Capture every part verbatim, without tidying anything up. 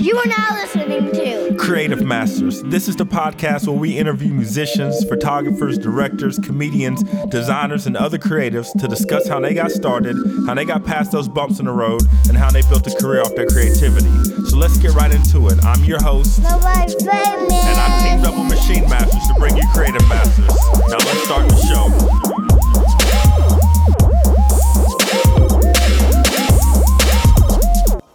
You are now listening to Creative Masters. This is the podcast where we interview musicians, photographers, directors, comedians, designers, and other creatives to discuss how they got started, how they got past those bumps in the road, and how they built a career off their creativity. So let's get right into it. I'm your host, Nobody Famous, and I'm teamed up with Machine Masters to bring you Creative Masters. Now let's start the show.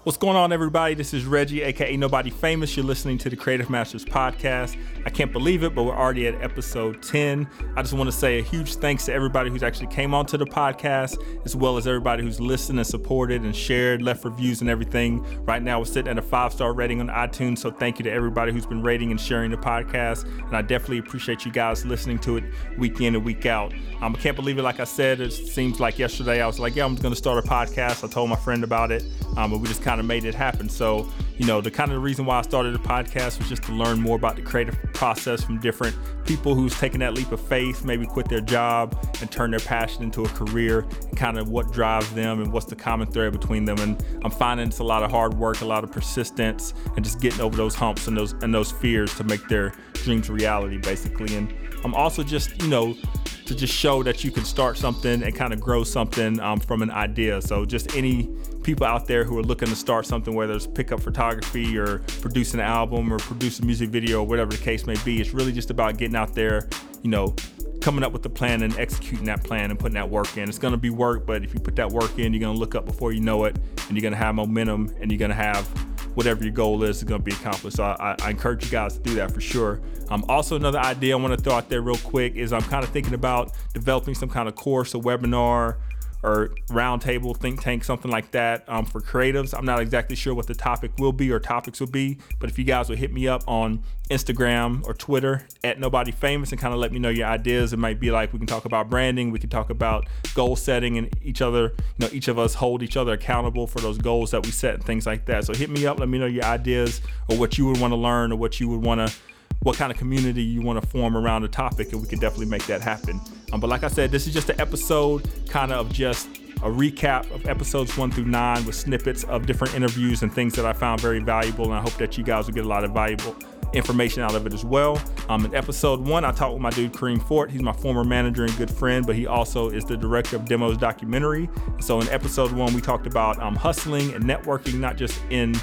What's going on, everybody? This is Reggie, aka Nobody Famous. You're listening to the Creative Masters Podcast. I can't believe it, but we're already at episode ten. I just want to say a huge thanks to everybody who's actually came onto the podcast, as well as everybody who's listened and supported and shared, left reviews and everything. Right now, we're sitting at a five-star rating on iTunes, so thank you to everybody who's been rating and sharing the podcast, and I definitely appreciate you guys listening to it week in and week out. Um, I can't believe it. Like I said, it seems like yesterday I was like, yeah, I'm going to start a podcast. I told my friend about it, um, but we just kind of made it happen. So, you know, the kind of the reason why I started the podcast was just to learn more about the creative process from different people who's taken that leap of faith, maybe quit their job and turn their passion into a career, and kind of what drives them and what's the common thread between them. And I'm finding it's a lot of hard work, a lot of persistence, and just getting over those humps and those and those fears to make their dreams reality, basically. And I'm also just, you know, to just show that you can start something and kind of grow something um, from an idea. So just any people out there who are looking to start something, whether it's pickup photography or producing an album or producing a music video or whatever the case may be, it's really just about getting out there, you know, coming up with the plan and executing that plan and putting that work in. It's going to be work, but if you put that work in, you're going to look up before you know it, and you're going to have momentum, and you're going to have whatever your goal is, is going to be accomplished. So I, I encourage you guys to do that for sure. Um, also, another idea I want to throw out there real quick is I'm kind of thinking about developing some kind of course, a webinar, or roundtable, think tank, something like that um, for creatives. I'm not exactly sure what the topic will be or topics will be, but if you guys would hit me up on Instagram or Twitter at Nobody Famous and kind of let me know your ideas. It might be like we can talk about branding, we can talk about goal setting, and each other, you know, each of us hold each other accountable for those goals that we set and things like that. So hit me up, let me know your ideas or what you would want to learn or what you would want to, what kind of community you want to form around a topic, and we can definitely make that happen. Um, but like I said, this is just an episode kind of just a recap of episodes one through nine with snippets of different interviews and things that I found very valuable. And I hope that you guys will get a lot of valuable information out of it as well. Um, in episode one, I talked with my dude Kareem Fort. He's my former manager and good friend, but he also is the director of Demos Documentary. So in episode one, we talked about um, hustling and networking, not just in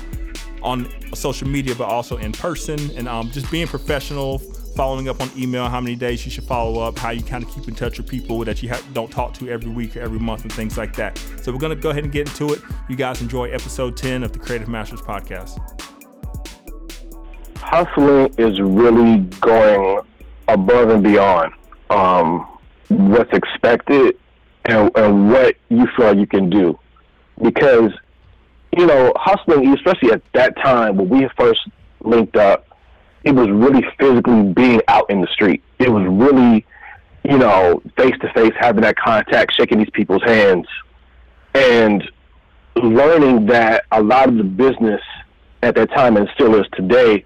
on social media, but also in person, and um, just being professional, following up on email, how many days you should follow up, how you kind of keep in touch with people that you ha- don't talk to every week or every month and things like that. So we're going to go ahead and get into it. You guys enjoy episode ten of the Creative Masters Podcast. Hustling is really going above and beyond um, what's expected and, and what you feel like you can do, because you know, hustling, especially at that time when we first linked up, it was really physically being out in the street. It was really, you know, face-to-face, having that contact, shaking these people's hands, and learning that a lot of the business at that time, and still is today,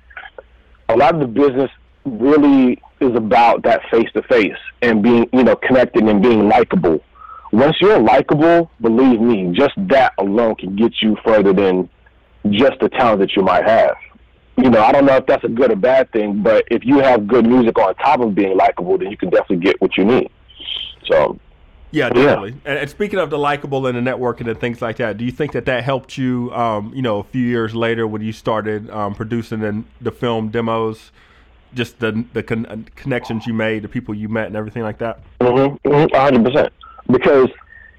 a lot of the business really is about that face-to-face and being, you know, connecting and being likable. Once you're likable, believe me, just that alone can get you further than just the talent that you might have. You know, I don't know if that's a good or bad thing, but if you have good music on top of being likable, then you can definitely get what you need. So, yeah, definitely. Yeah. And speaking of the likable and the networking and things like that, do you think that that helped you, um, you know, a few years later when you started um, producing the, the film Demos? Just the, the con- connections you made, the people you met and everything like that? Mm-hmm, mm-hmm, one hundred percent. Because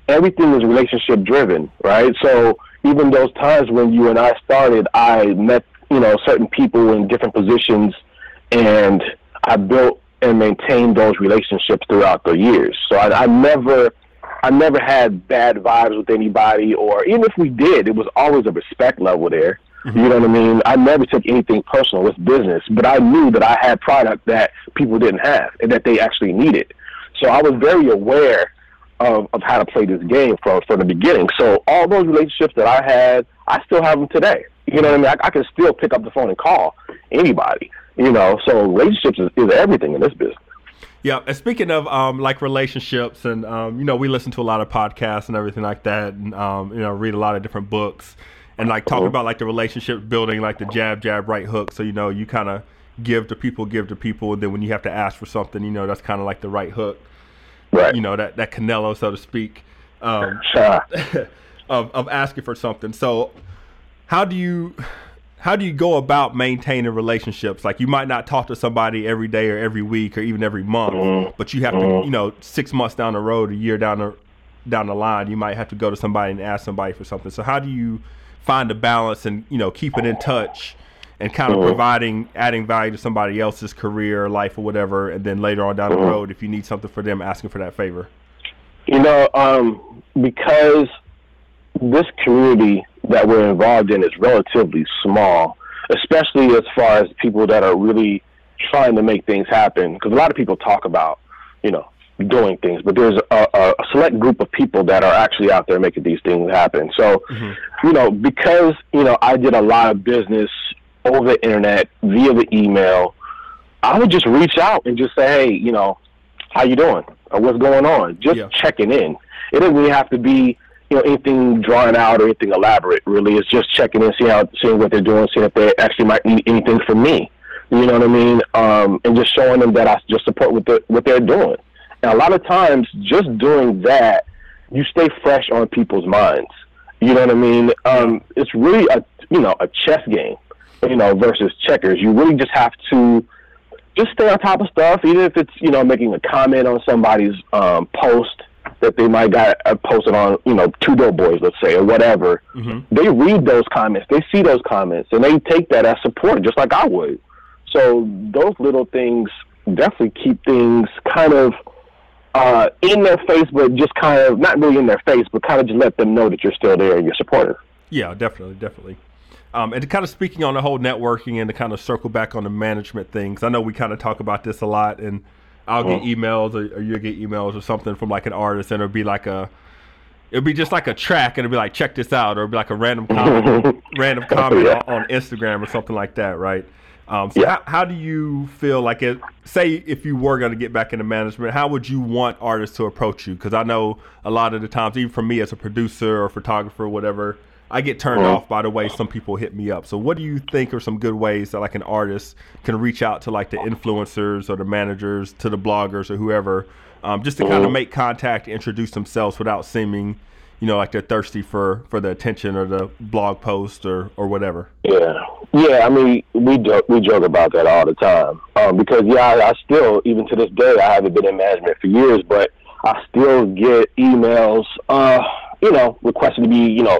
everything is relationship driven, right? So even those times when you and I started, I met, you know, certain people in different positions, and I built and maintained those relationships throughout the years. So I, I never, I never had bad vibes with anybody, or even if we did, it was always a respect level there. Mm-hmm. You know what I mean? I never took anything personal. It's business, but I knew that I had product that people didn't have and that they actually needed. So I was very aware Of, of how to play this game from from the beginning. So all those relationships that I had, I still have them today. You know what I mean? I, I can still pick up the phone and call anybody. You know, so relationships is, is everything in this business. Yeah, and speaking of um, like relationships, and um, you know, we listen to a lot of podcasts and everything like that, and um, you know, read a lot of different books. and like talk about like the relationship building, like the jab, jab, right hook. So, you know, you kind of give to people, give to people. And then when you have to ask for something, you know, that's kind of like the right hook, right? You know, that, that Canelo, so to speak, um, of, of asking for something. So how do you, how do you go about maintaining relationships? Like, you might not talk to somebody every day or every week or even every month, mm-hmm. but you have mm-hmm. to, you know, six months down the road, a year down the down the line, you might have to go to somebody and ask somebody for something. So how do you find a balance and, you know, keep it in touch and kind of mm-hmm. providing, adding value to somebody else's career, life, or whatever, and then later on down mm-hmm. the road, if you need something for them, asking for that favor? You know, um, because this community that we're involved in is relatively small, especially as far as people that are really trying to make things happen, because a lot of people talk about, you know, doing things, but there's a, a select group of people that are actually out there making these things happen. So, mm-hmm. you know, because, you know, I did a lot of business over the internet, via the email, I would just reach out and just say, hey, you know, how you doing? Or what's going on? Just yeah. checking in. It doesn't really have to be, you know, anything drawn out or anything elaborate, really. It's just checking in, seeing how, seeing what they're doing, seeing if they actually might need anything from me. You know what I mean? Um, and just showing them that I just support what they're, what they're doing. And a lot of times, just doing that, you stay fresh on people's minds. You know what I mean? Um, it's really a, you know, a chess game, you know, versus checkers. You really just have to just stay on top of stuff, even if it's, you know, making a comment on somebody's um, post that they might got posted on, you know, Two Dope Boys, let's say, or whatever. Mm-hmm. They read those comments, they see those comments, and they take that as support, just like I would. So those little things definitely keep things kind of uh, in their face, but just kind of not really in their face, but kind of just let them know that you're still there and you're a supporter. Yeah, definitely, definitely. Um, and kind of speaking on the whole networking and to kind of circle back on the management things, I know we kind of talk about this a lot, and I'll get emails or, or you'll get emails or something from like an artist, and it'll be like a, it'll be just like a track, and it'll be like, check this out, or it'll be like a random comment, random comment yeah. on, on Instagram or something like that, right? Um, so yeah. how, how do you feel like it, say if you were going to get back into management, how would you want artists to approach you? Because I know a lot of the times, even for me as a producer or photographer or whatever, I get turned mm-hmm. off by the way some people hit me up. So what do you think are some good ways that like an artist can reach out to like the influencers or the managers, to the bloggers or whoever, um, just to mm-hmm. kind of make contact, introduce themselves without seeming, you know, like they're thirsty for, for the attention or the blog post or, or whatever? Yeah. Yeah, I mean, we joke, we joke about that all the time um, because, yeah, I, I still, even to this day, I haven't been in management for years, but I still get emails, uh, you know, requesting to be, you know,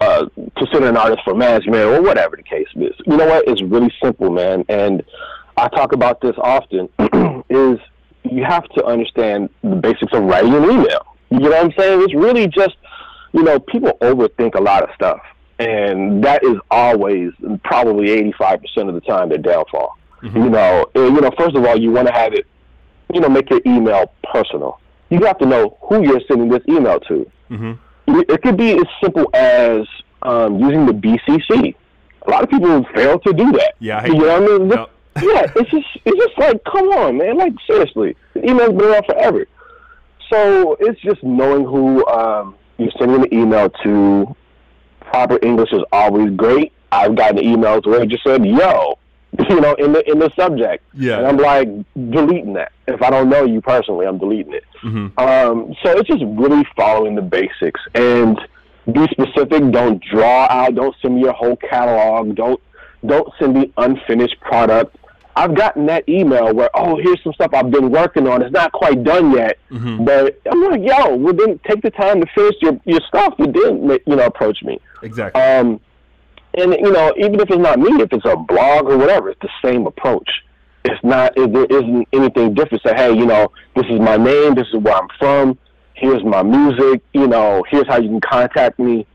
Uh, consider an artist for management or whatever the case is. You know what? It's really simple, man. And I talk about this often is you have to understand the basics of writing an email. You know what I'm saying? It's really just, you know, people overthink a lot of stuff. And that is always probably eighty-five percent of the time their downfall. Mm-hmm. You know, and, you know, first of all, you want to have it, you know, make your email personal. You have to know who you're sending this email to. Mm-hmm. It could be as simple as um, using the B C C. A lot of people fail to do that. Yeah, I hate you know what I mean? No. Yeah, it's just it's just like, come on, man. Like, seriously, the email's been around forever. So it's just knowing who um, you're sending the email to. Proper English is always great. I've gotten emails where it just said, "Yo," you know, in the in the subject. Yeah. And I'm like, deleting that. If I don't know you personally, I'm deleting it. Mm-hmm. Um, so it's just really following the basics and be specific. Don't draw out. Don't send me your whole catalog. Don't don't send me unfinished product. I've gotten that email where, oh, here's some stuff I've been working on. It's not quite done yet. Mm-hmm. But I'm like, yo, well, then take the time to finish your, your stuff. You didn't, you know, approach me. Exactly. Um, and, you know, even if it's not me, if it's a blog or whatever, it's the same approach. It's not, it, there isn't anything different. Say, hey, you know, this is my name, this is where I'm from, here's my music, you know, here's how you can contact me.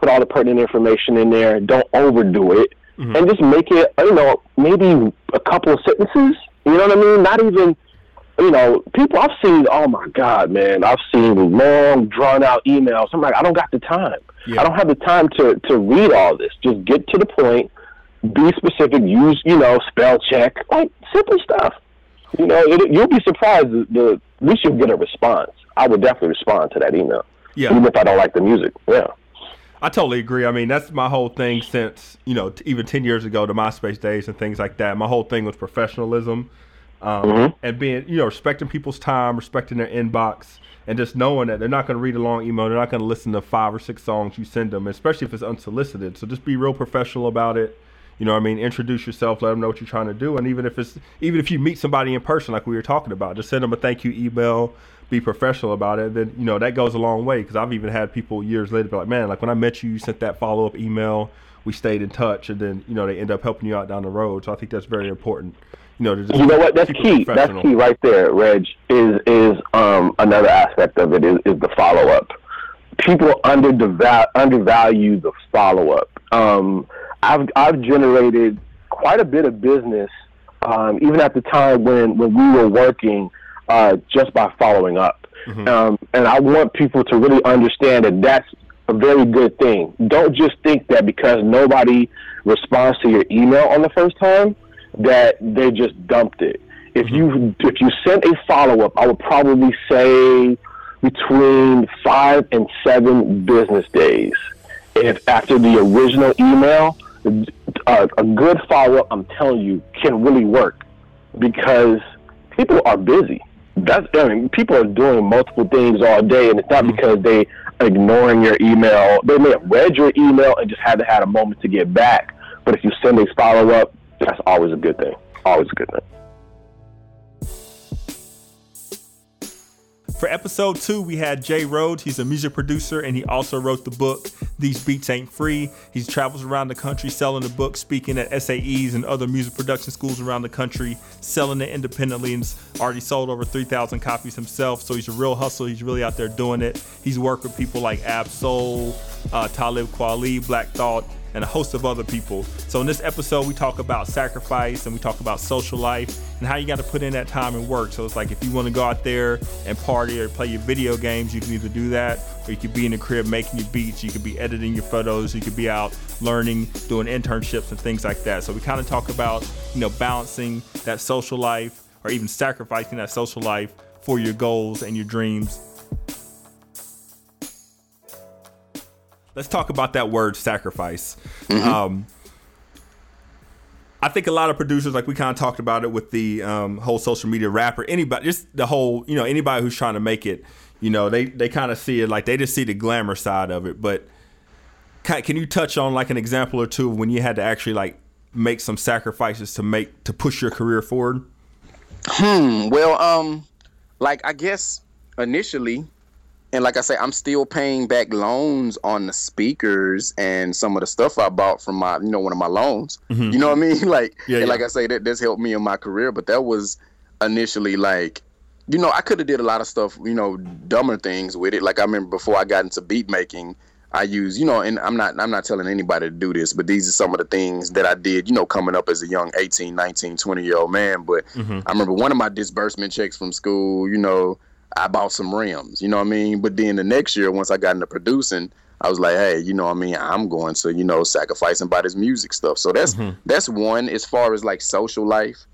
Put all the pertinent information in there. Don't overdo it. Mm-hmm. And just make it, you know, maybe a couple of sentences. You know what I mean? Not even, you know, people I've seen, oh my God, man, I've seen long, drawn out emails. I'm like, I don't got the time. Yeah. I don't have the time to, to read all this. Just get to the point. Be specific. Use, you know, spell check, like simple stuff. You know, it, you'll be surprised. The at least you'll get a response. I would definitely respond to that email, yeah. Even if I don't like the music. Yeah. I totally agree. I mean, that's my whole thing since, you know, t- even ten years ago, the MySpace days and things like that. My whole thing was professionalism um, mm-hmm. and being, you know, respecting people's time, respecting their inbox, and just knowing that they're not going to read a long email. They're not going to listen to five or six songs you send them, especially if it's unsolicited. So just be real professional about it. You know what I mean? Introduce yourself, let them know what you're trying to do. And even if it's, even if you meet somebody in person, like we were talking about, just send them a thank you email, be professional about it. Then, you know, that goes a long way. Because I've even had people years later be like, man, like when I met you, you sent that follow up email, we stayed in touch, and then, you know, they end up helping you out down the road. So I think that's very important. You know, to just you know what? That's key. That's key right there, Reg, is, is um, another aspect of it is, is the follow up. People underdeval- undervalue the follow up. Um, I've I've generated quite a bit of business, um, even at the time when, when we were working, uh, just by following up. Mm-hmm. Um, and I want people to really understand that that's a very good thing. Don't just think that because nobody responds to your email on the first time, that they just dumped it. If you if you sent a follow up, I would probably say between five and seven business days. If after the original email, uh, a good follow-up, I'm telling you, can really work, because people are busy. That's, I mean, people are doing multiple things all day, and it's not because they are ignoring your email. They may have read your email and just haven't had a moment to get back. But if you send a follow-up, that's always a good thing. Always a good thing. For episode two, we had Jay Rhodes. He's a music producer, and he also wrote the book, These Beats Ain't Free. He travels around the country selling the book, speaking at S A Es and other music production schools around the country, selling it independently, and already sold over three thousand copies himself. So he's a real hustler. He's really out there doing it. He's worked with people like Ab Soul, uh, Talib Kweli, Black Thought, and a host of other people. So in this episode, we talk about sacrifice, and we talk about social life and how you got to put in that time and work. So it's like, if you want to go out there and party or play your video games, you can either do that, or you could be in the crib making your beats, you could be editing your photos, you could be out learning, doing internships and things like that. So we kind of talk about, you know, balancing that social life, or even sacrificing that social life for your goals and your dreams. Let's talk about that word, sacrifice. Mm-hmm. Um, I think a lot of producers, like we kind of talked about it with the um, whole social media rapper, anybody, just the whole, you know, anybody who's trying to make it, you know, they, they kind of see it like they just see the glamour side of it. But can you touch on like an example or two of when you had to actually like make some sacrifices to make, to push your career forward? Hmm. Well, um, like I guess initially, and like I say, I'm still paying back loans on the speakers and some of the stuff I bought from my, you know, one of my loans. Mm-hmm. You know what I mean? Like, yeah, yeah. like I say, that that's helped me in my career. But that was initially like, you know, I could have did a lot of stuff, you know, dumber things with it. Like I remember before I got into beat making, I used, you know, and I'm not, I'm not telling anybody to do this, but these are some of the things that I did, you know, coming up as a young eighteen, nineteen, twenty year old man. But mm-hmm. I remember one of my disbursement checks from school, you know, I bought some rims, you know what I mean? But then the next year, once I got into producing, I was like, hey, you know what I mean? I'm going to, you know, sacrifice about this music stuff. So that's mm-hmm. that's one as far as like social life.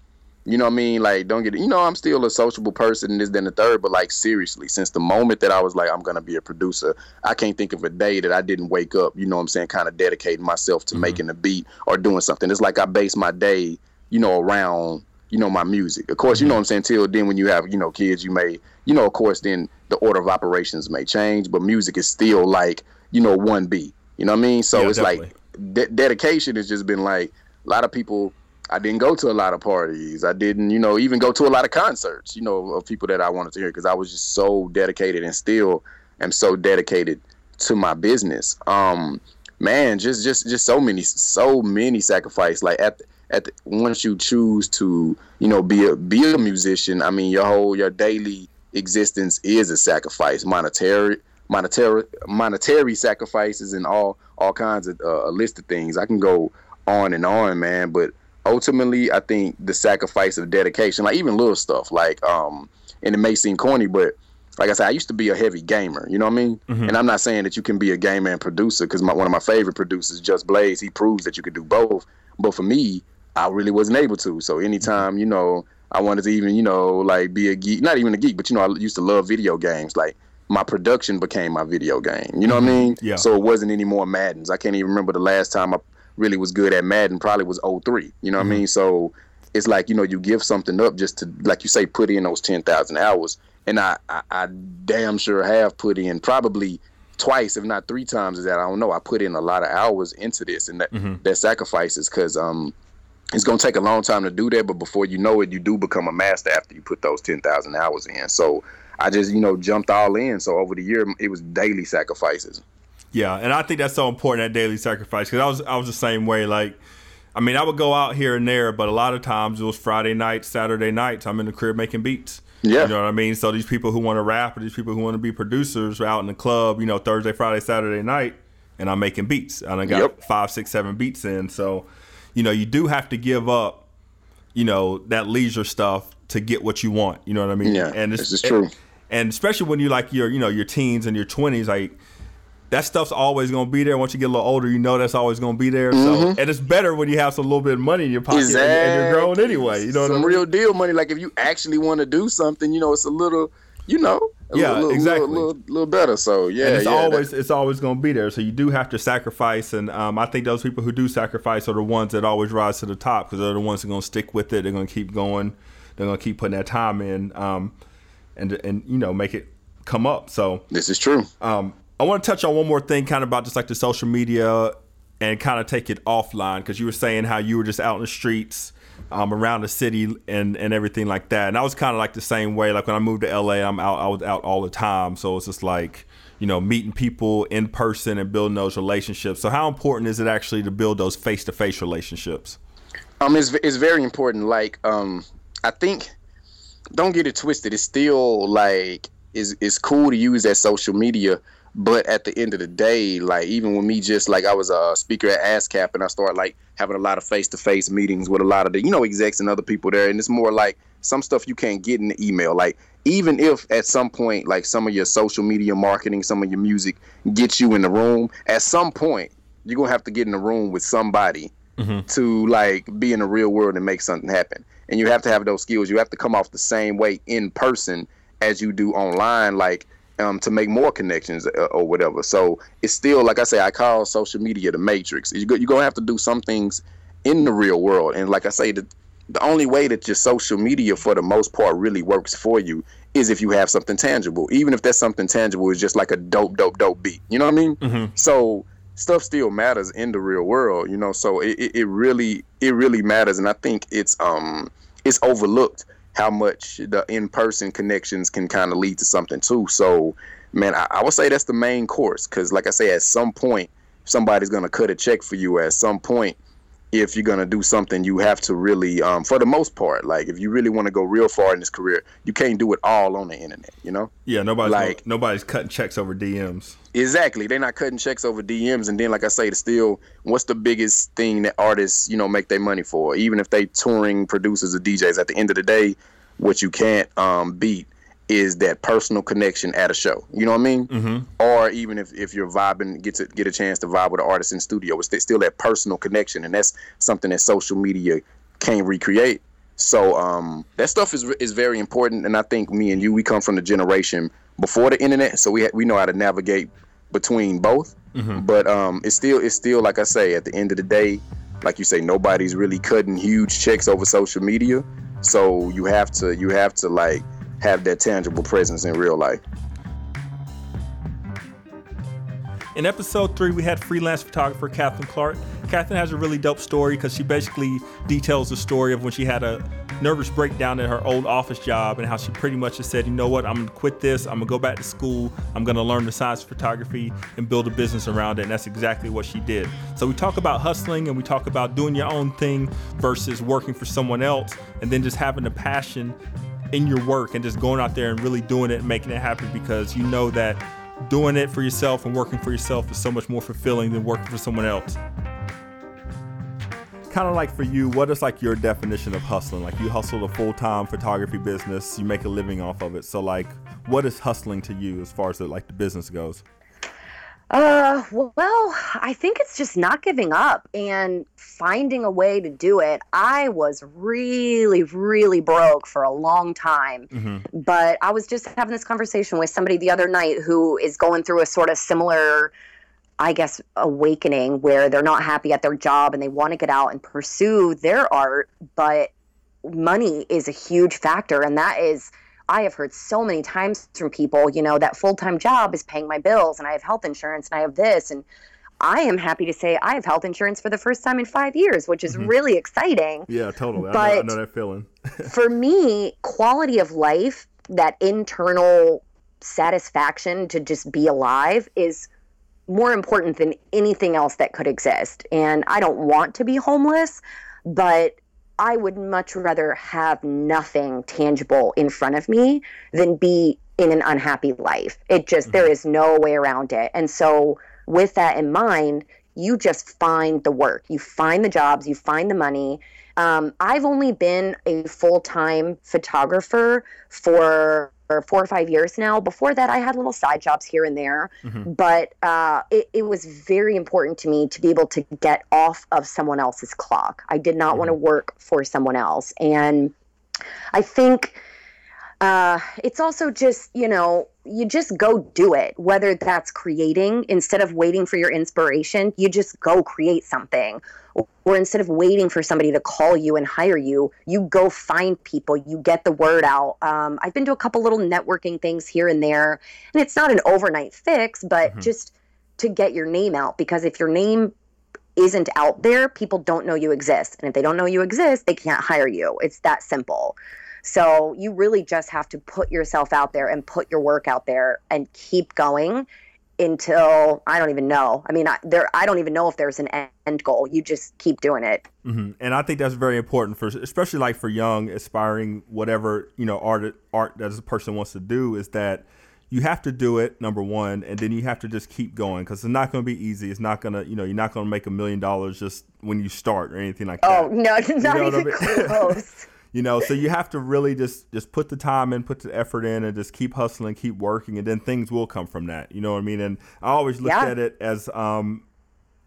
You know what I mean? Like, don't get, you know, I'm still a sociable person, this, then the third, but like seriously, since the moment that I was like, I'm going to be a producer, I can't think of a day that I didn't wake up, you know what I'm saying, kind of dedicating myself to mm-hmm. making a beat or doing something. It's like I base my day, you know, around, you know, my music. Of course, you know what I'm saying, till then when you have, you know, kids, you may, you know, of course, then the order of operations may change, but music is still like, you know, one B, you know what I mean? So yeah, it's definitely. like de- dedication has just been like a lot of people. I didn't go to a lot of parties. I didn't, you know, even go to a lot of concerts, you know, of people that I wanted to hear, because I was just so dedicated and still am so dedicated to my business. Um, man, just just just so many, so many sacrifices. Like at the, At the, once you choose to, you know, be a be a musician, I mean, your whole your daily existence is a sacrifice, monetary, monetary, monetary sacrifices, and all all kinds of uh, a list of things. I can go on and on, man. But ultimately, I think the sacrifice of dedication, like even little stuff, like um, and it may seem corny, but like I said, I used to be a heavy gamer, you know what I mean? Mm-hmm. And I'm not saying that you can be a gamer and producer, because one of my favorite producers, Just Blaze, he proves that you can do both. But for me, I really wasn't able to. So anytime, you know, I wanted to even, you know, like be a geek, not even a geek, but, you know, I used to love video games. Like my production became my video game. You know what I mean? Yeah. So it wasn't any more Maddens. I can't even remember the last time I really was good at Madden. Probably was oh three. You know what mm-hmm. I mean? So it's like, you know, you give something up just to, like you say, put in those ten thousand hours. And I, I, I damn sure have put in probably twice, if not three times is that. I don't know. I put in a lot of hours into this, and that, mm-hmm. that sacrifices, because um, it's going to take a long time to do that. But before you know it, you do become a master after you put those ten thousand hours in. So I just, you know, jumped all in. So over the year, it was daily sacrifices. Yeah. And I think that's so important, that daily sacrifice, because I was, I was the same way. Like, I mean, I would go out here and there, but a lot of times it was Friday nights, Saturday nights. I'm in the crib making beats. Yeah. You know what I mean? So these people who want to rap, or these people who want to be producers, are out in the club, you know, Thursday, Friday, Saturday night, and I'm making beats. And I got yep. five, six, seven beats in. So, you know, you do have to give up, you know, that leisure stuff to get what you want. You know what I mean? Yeah, and it's, this is true. And, and especially when you like your, you know, your teens and your twenties, like, that stuff's always going to be there. Once you get a little older, you know that's always going to be there. Mm-hmm. So, and it's better when you have some little bit of money in your pocket, exactly. and, and you're grown anyway. You know, some what I mean? Real deal money. Like, if you actually want to do something, you know, it's a little, you know, a yeah, little, exactly, little, little, little better. So yeah, and it's yeah, always that. It's always going to be there. So you do have to sacrifice, and um, I think those people who do sacrifice are the ones that always rise to the top, because they're the ones that are going to stick with it. They're going to keep going. They're going to keep putting that time in, um, and and you know, make it come up. So this is true. Um, I want to touch on one more thing, kind of about just like the social media, and kind of take it offline, because you were saying how you were just out in the streets, um, around the city, and, and everything like that. And I was kind of like the same way. Like when I moved to L A, I'm out, I was out all the time. So it's just like, you know, meeting people in person and building those relationships. So how important is it actually to build those face-to-face relationships? Um, it's it's very important. Like, um, I think, don't get it twisted. It's still like, it's, it's cool to use that social media. But at the end of the day, like, even with me, just like, I was a speaker at ASCAP, and I started like having a lot of face to face meetings with a lot of the, you know, execs and other people there. And it's more like some stuff you can't get in the email. Like, even if at some point, like, some of your social media marketing, some of your music gets you in the room, at some point you're going to have to get in the room with somebody mm-hmm. to like be in the real world and make something happen. And you have to have those skills. You have to come off the same way in person as you do online. Like, Um, to make more connections or, or whatever. So it's still, like I say, I call social media the matrix. You're going to have to do some things in the real world. And like I say, the, the only way that your social media, for the most part, really works for you is if you have something tangible. Even if that's something tangible, it's just like a dope, dope, dope beat. You know what I mean? Mm-hmm. So stuff still matters in the real world, you know? So it, it, it really, it really matters. And I think it's, um, it's overlooked how much the in-person connections can kind of lead to something too. So, man, I, I would say that's the main course, because like I say, at some point, somebody's going to cut a check for you. At some point, if you're going to do something, you have to really, um, for the most part, like, if you really want to go real far in this career, you can't do it all on the internet, you know? Yeah, nobody's, like, no, nobody's cutting checks over D Ms. Exactly. They're not cutting checks over D Ms. And then, like I say, to still, what's the biggest thing that artists, you know, make their money for? Even if they touring producers or D Js, at the end of the day, what you can't um, beat is that personal connection at a show. You know what I mean? Mm-hmm. Or even if, if you're vibing, get to get a chance to vibe with an artist in studio, it's still that personal connection. And that's something that social media can't recreate. So um, that stuff is is very important. And I think me and you, we come from the generation before the internet. So we ha- we know how to navigate between both. Mm-hmm. But um, it's still, it's still, like I say, at the end of the day, like you say, nobody's really cutting huge checks over social media. So you have to, you have to like, have that tangible presence in real life. In episode three, we had freelance photographer Kathleen Clark. Kathleen has a really dope story, because she basically details the story of when she had a nervous breakdown in her old office job, and how she pretty much just said, you know what, I'm gonna quit this, I'm gonna go back to school, I'm gonna learn the science of photography and build a business around it. And that's exactly what she did. So we talk about hustling, and we talk about doing your own thing versus working for someone else, and then just having the passion in your work and just going out there and really doing it and making it happen, because you know that doing it for yourself and working for yourself is so much more fulfilling than working for someone else. Kind of like for you, what is like your definition of hustling? Like, you hustled a full-time photography business, you make a living off of it. So like, what is hustling to you as far as the, like the business goes? Uh, well, I think it's just not giving up and finding a way to do it. I was really, really broke for a long time, mm-hmm. but I was just having this conversation with somebody the other night who is going through a sort of similar, I guess, awakening where they're not happy at their job and they want to get out and pursue their art, but money is a huge factor. And that is, I have heard so many times from people, you know, that full-time job is paying my bills and I have health insurance and I have this. And I am happy to say I have health insurance for the first time in five years, which is mm-hmm. really exciting. Yeah, totally. But I, know, I know that feeling. For me, quality of life, that internal satisfaction to just be alive is more important than anything else that could exist. And I don't want to be homeless, but I would much rather have nothing tangible in front of me than be in an unhappy life. It just, mm-hmm. there is no way around it. And so with that in mind, you just find the work, you find the jobs, you find the money. Um, I've only been a full-time photographer for four or five years now. Before that, I had little side jobs here and there, mm-hmm. but uh, it, it was very important to me to be able to get off of someone else's clock. I did not mm-hmm. want to work for someone else. And I think uh, it's also just, you know, you just go do it, whether that's creating instead of waiting for your inspiration, you just go create something. Or instead of waiting for somebody to call you and hire you, you go find people, you get the word out. Um, I've been to a couple little networking things here and there, and it's not an overnight fix, but mm-hmm. just to get your name out, because if your name isn't out there, people don't know you exist. And if they don't know you exist, they can't hire you. It's that simple. So you really just have to put yourself out there and put your work out there and keep going until I don't even know. I mean, I, there I don't even know if there's an end goal. You just keep doing it. Mm-hmm. And I think that's very important for, especially like for young, aspiring, whatever, you know, art art that a person wants to do, is that you have to do it, number one, and then you have to just keep going, because it's not going to be easy. It's not going to, you know, you're not going to make a million dollars just when you start or anything like oh, that. Oh, no, it's not you know even I mean? Close. You know, so you have to really just, just put the time in, put the effort in, and just keep hustling, keep working, and then things will come from that. You know what I mean? And I always look yeah. at it as um,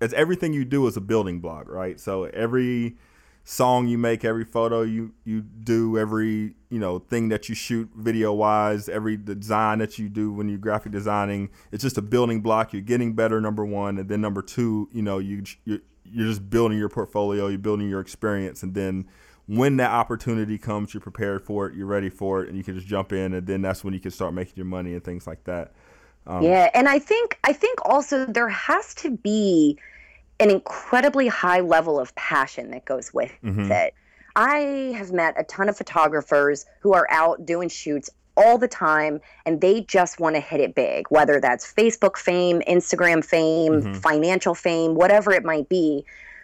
as everything you do is a building block, right? So every song you make, every photo you, you do, every, you know, thing that you shoot video-wise, every design that you do when you're graphic designing, it's just a building block. You're getting better, number one. And then number two, you know, you you're, you're just building your portfolio, you're building your experience, and then when that opportunity comes, you're prepared for it, you're ready for it, and you can just jump in, and then that's when you can start making your money and things like that. Um, yeah, and I think I think also there has to be an incredibly high level of passion that goes with mm-hmm. it. I have met a ton of photographers who are out doing shoots all the time, and they just want to hit it big, whether that's Facebook fame, Instagram fame, mm-hmm. financial fame, whatever it might be.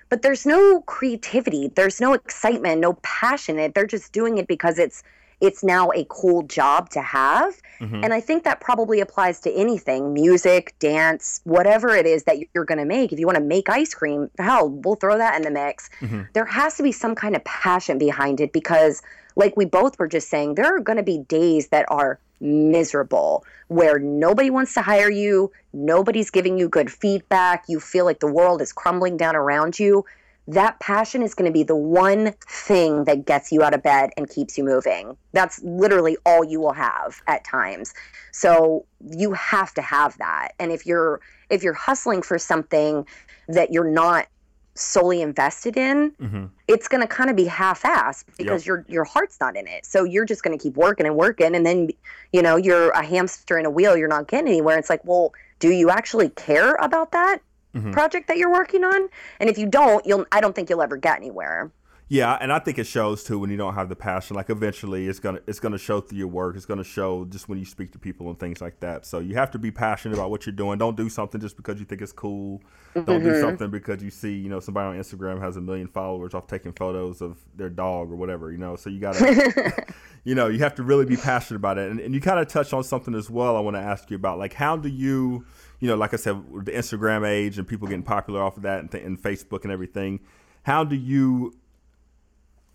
But there's no creativity, there's no excitement, no passion. They're just doing it because it's it's now a cool job to have. Mm-hmm. And I think that probably applies to anything, music, dance, whatever it is that you're going to make. If you want to make ice cream, hell, we'll throw that in the mix. Mm-hmm. There has to be some kind of passion behind it, because like we both were just saying, there are going to be days that are miserable, where nobody wants to hire you, nobody's giving you good feedback, you feel like the world is crumbling down around you. That passion is going to be the one thing that gets you out of bed and keeps you moving. That's literally all you will have at times. So you have to have that. And if you're if you're hustling for something that you're not solely invested in, mm-hmm. it's going to kind of be half-assed, because yep. your your heart's not in it. So you're just going to keep working and working, and then, you know, you're a hamster in a wheel, you're not getting anywhere. It's like, well, do you actually care about that mm-hmm. project that you're working on? And if you don't, you'll I don't think you'll ever get anywhere. Yeah, and I think it shows too when you don't have the passion. Like eventually it's gonna it's gonna show through your work. It's gonna show just when you speak to people and things like that. So you have to be passionate about what you're doing. Don't do something just because you think it's cool. Don't mm-hmm. do something because you see, you know, somebody on Instagram has a million followers off taking photos of their dog or whatever, you know. So you gotta you know, you have to really be passionate about it. And and you kinda touched on something as well I wanna ask you about. Like, how do you you know, like I said, with the Instagram age and people getting popular off of that, and, th- and Facebook and everything, how do you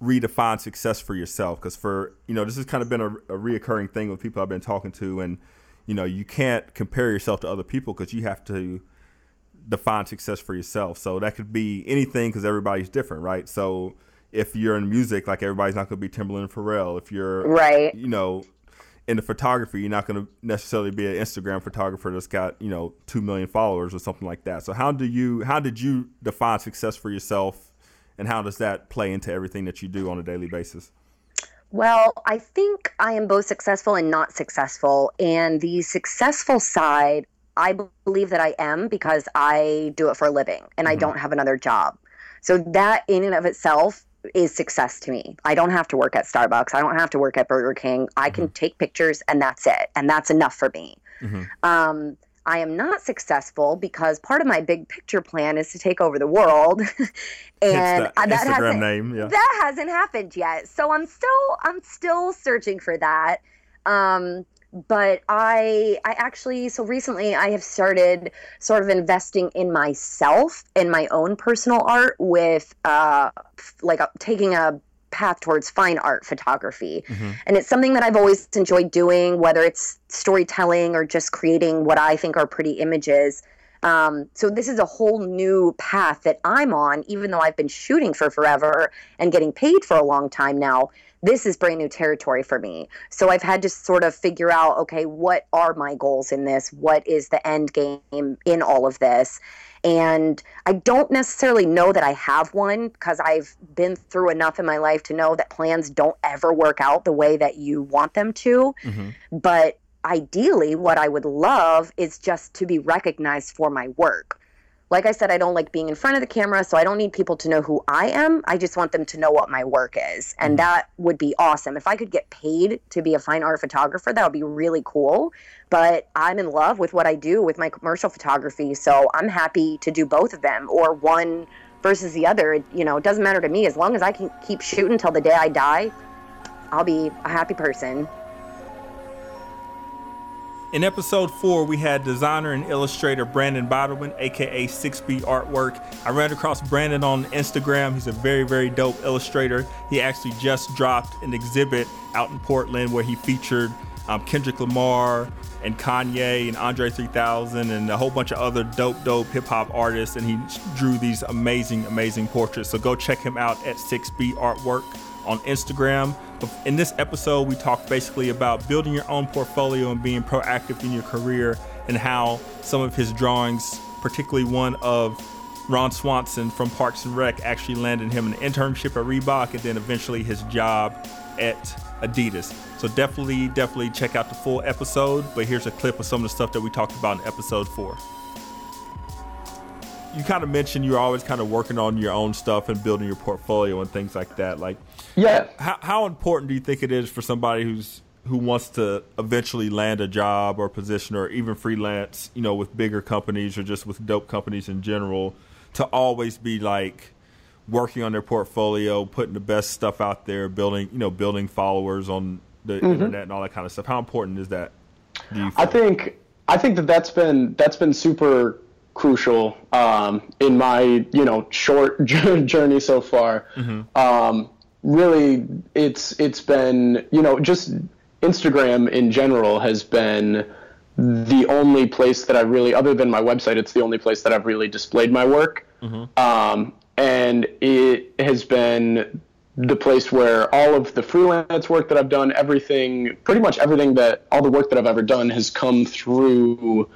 redefine success for yourself? Because for you know this has kind of been a, a reoccurring thing with people I've been talking to, and you know you can't compare yourself to other people, because you have to define success for yourself. So that could be anything because everybody's different, right? So if you're in music, like everybody's not going to be Timberland and Pharrell. If you're, right. you know, in the photography, you're not going to necessarily be an Instagram photographer that's got, you know, two million followers or something like that. So how do you, how did you define success for yourself, and how does that play into everything that you do on a daily basis? Well, I think I am both successful and not successful. And the successful side, I believe that I am because I do it for a living and mm-hmm. I don't have another job. So that in and of itself is success to me. I don't have to work at Starbucks. I don't have to work at Burger King. I mm-hmm. can take pictures and that's it. And that's enough for me. Mm-hmm. Um, I am not successful because part of my big picture plan is to take over the world. and that, that, hasn't, name, yeah. that hasn't happened yet. So I'm still, I'm still searching for that. Um, But I I actually, so recently I have started sort of investing in myself and my own personal art with uh, like a, taking a path towards fine art photography. Mm-hmm. And it's something that I've always enjoyed doing, whether it's storytelling or just creating what I think are pretty images. Um, so this is a whole new path that I'm on, even though I've been shooting for forever and getting paid for a long time now. This is brand new territory for me. So I've had to sort of figure out, okay, what are my goals in this? What is the end game in all of this? And I don't necessarily know that I have one because I've been through enough in my life to know that plans don't ever work out the way that you want them to. Mm-hmm. But ideally, what I would love is just to be recognized for my work. Like I said, I don't like being in front of the camera, so I don't need people to know who I am. I just want them to know what my work is. And mm-hmm. that would be awesome. If I could get paid to be a fine art photographer, that would be really cool. But I'm in love with what I do with my commercial photography, so I'm happy to do both of them or one versus the other. It, you know, it doesn't matter to me. As long as I can keep shooting till the day I die, I'll be a happy person. In episode four, we had designer and illustrator Brandon Baderman, aka six B Artwork. I ran across Brandon on Instagram. He's a very, very dope illustrator. He actually just dropped an exhibit out in Portland where he featured um, Kendrick Lamar and Kanye and Andre three thousand and a whole bunch of other dope, dope hip hop artists. And he drew these amazing, amazing portraits. So go check him out at six B Artwork on Instagram. In this episode, we talked basically about building your own portfolio and being proactive in your career, and how some of his drawings, particularly one of Ron Swanson from Parks and Rec, actually landed him an internship at Reebok and then eventually his job at Adidas. So definitely, definitely check out the full episode, but here's a clip of some of the stuff that we talked about in episode four. You kind of mentioned you're always kind of working on your own stuff and building your portfolio and things like that. Like, yeah, how, how important do you think it is for somebody who's who wants to eventually land a job or position or even freelance, you know, with bigger companies or just with dope companies in general, to always be like working on their portfolio, putting the best stuff out there, building, you know, building followers on the mm-hmm. internet and all that kind of stuff? How important is that, do you think? I think I think that that's been that's been super crucial um, in my, you know, short journey so far. Mm-hmm. Um, really, it's it's been, you know, just Instagram in general has been the only place that I really, other than my website, it's the only place that I've really displayed my work. Mm-hmm. Um, and it has been the place where all of the freelance work that I've done, everything, pretty much everything that, all the work that I've ever done has come through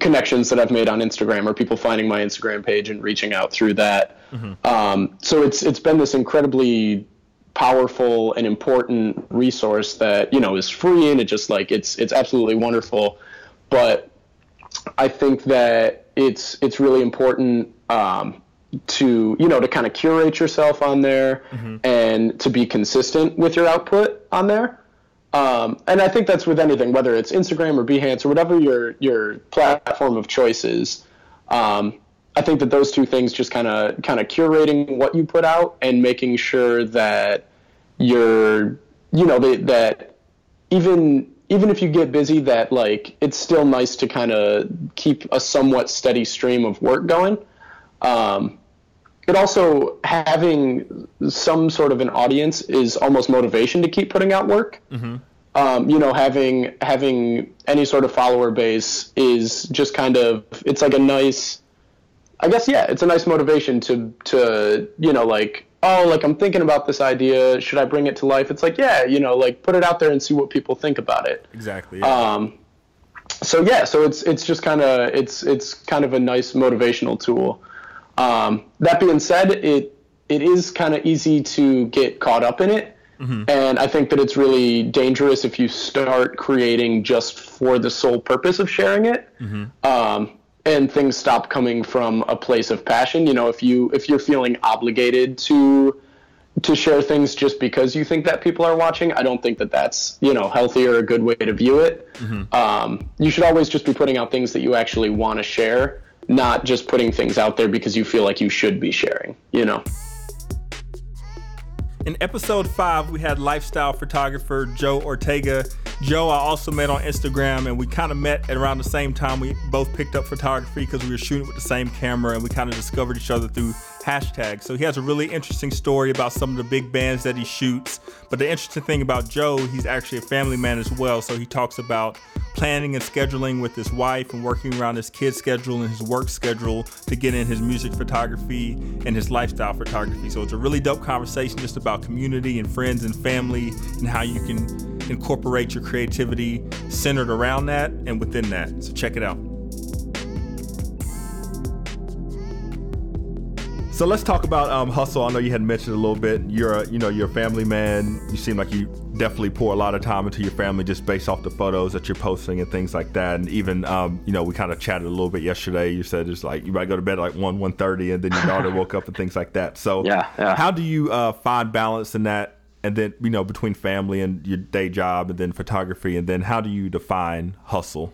connections that I've made on Instagram or people finding my Instagram page and reaching out through that. Mm-hmm. Um, so it's, it's been this incredibly powerful and important resource that, you know, is free, and it just like, it's, it's absolutely wonderful. But I think that it's, it's really important, um, to, you know, to kind of curate yourself on there mm-hmm. and to be consistent with your output on there. Um, and I think that's with anything, whether it's Instagram or Behance or whatever your your platform of choice is. Um, I think that those two things, just kind of kind of curating what you put out and making sure that you're, you know, they, that even even if you get busy, that like it's still nice to kind of keep a somewhat steady stream of work going. Um, But also having some sort of an audience is almost motivation to keep putting out work. Mm-hmm. Um, you know, having having any sort of follower base is just kind of, it's like a nice I guess, yeah, it's a nice motivation to, to, you know, like, oh, like, I'm thinking about this idea. Should I bring it to life? It's like, yeah, you know, like, put it out there and see what people think about it. Exactly. Yeah. Um, so yeah, so it's, it's just kind of, it's, it's kind of a nice motivational tool. Um, that being said, it, it is kind of easy to get caught up in it. Mm-hmm. And I think that it's really dangerous if you start creating just for the sole purpose of sharing it. Mm-hmm. Um, and things stop coming from a place of passion. You know, if you, if you're feeling obligated to, to share things just because you think that people are watching, I don't think that that's, you know, healthy or a good way to view it. Mm-hmm. Um, you should always just be putting out things that you actually want to share, not just putting things out there because you feel like you should be sharing, you know? In episode five, we had lifestyle photographer Joe Ortega. Joe, I also met on Instagram, and we kind of met at around the same time. We both picked up photography because we were shooting with the same camera, and we kind of discovered each other through hashtags. So he has a really interesting story about some of the big bands that he shoots. But the interesting thing about Joe, he's actually a family man as well. So he talks about planning and scheduling with his wife and working around his kid's schedule and his work schedule to get in his music photography and his lifestyle photography. So it's a really dope conversation just about community and friends and family and how you can incorporate your creativity centered around that and within that. So check it out. So let's talk about um, hustle. I know you had mentioned a little bit. You're a, you know, you're a family man. You seem like you definitely pour a lot of time into your family just based off the photos that you're posting and things like that. And even, um, you know, we kind of chatted a little bit yesterday. You said it's like you might go to bed at like one, one thirty, and then your daughter woke up and things like that. So yeah, yeah. How do you uh, find balance in that? And then, you know, between family and your day job and then photography, and then how do you define hustle?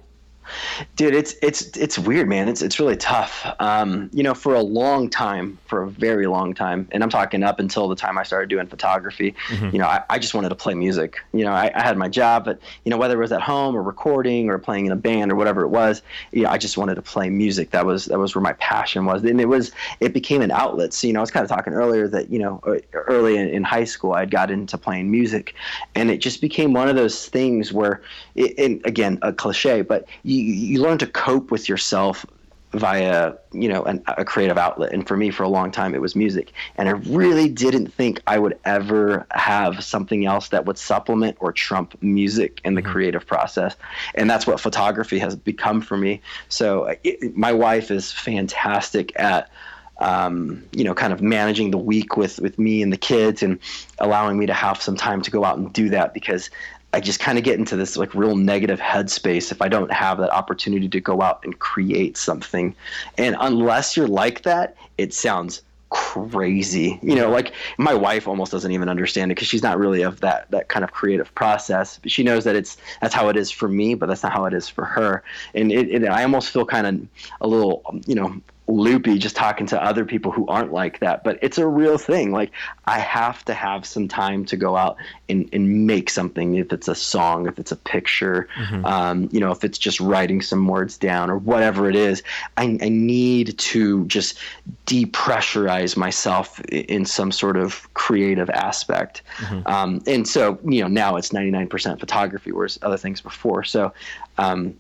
Dude, it's it's it's weird, man. It's it's really tough. Um, you know, for a long time, for a very long time, and I'm talking up until the time I started doing photography, mm-hmm. you know, I, I just wanted to play music. You know, I, I had my job, but, you know, whether it was at home or recording or playing in a band or whatever it was, you know, I just wanted to play music. That was that was where my passion was. And it was it became an outlet. So, you know, I was kind of talking earlier that, you know, early in, in high school, I had got into playing music, and it just became one of those things where, it, and again, a cliche, but you You, you learn to cope with yourself via, you know, an, a creative outlet. And for me, for a long time, it was music. And I really didn't think I would ever have something else that would supplement or trump music in the creative process. And that's what photography has become for me. So it, my wife is fantastic at Um, you know, kind of managing the week with, with me and the kids and allowing me to have some time to go out and do that, because I just kind of get into this like real negative headspace if I don't have that opportunity to go out and create something. And unless you're like that, it sounds crazy. You know, like my wife almost doesn't even understand it because she's not really of that, that kind of creative process. But she knows that it's that's how it is for me, but that's not how it is for her. And it, it I almost feel kind of a little, you know, loopy just talking to other people who aren't like that, but it's a real thing. Like I have to have some time to go out and, and make something, if it's a song, if it's a picture, mm-hmm. um, you know, if it's just writing some words down or whatever it is. I, I need to just depressurize myself in some sort of creative aspect. Mm-hmm. Um, and so, you know, now it's ninety-nine percent photography, whereas other things before. So, um,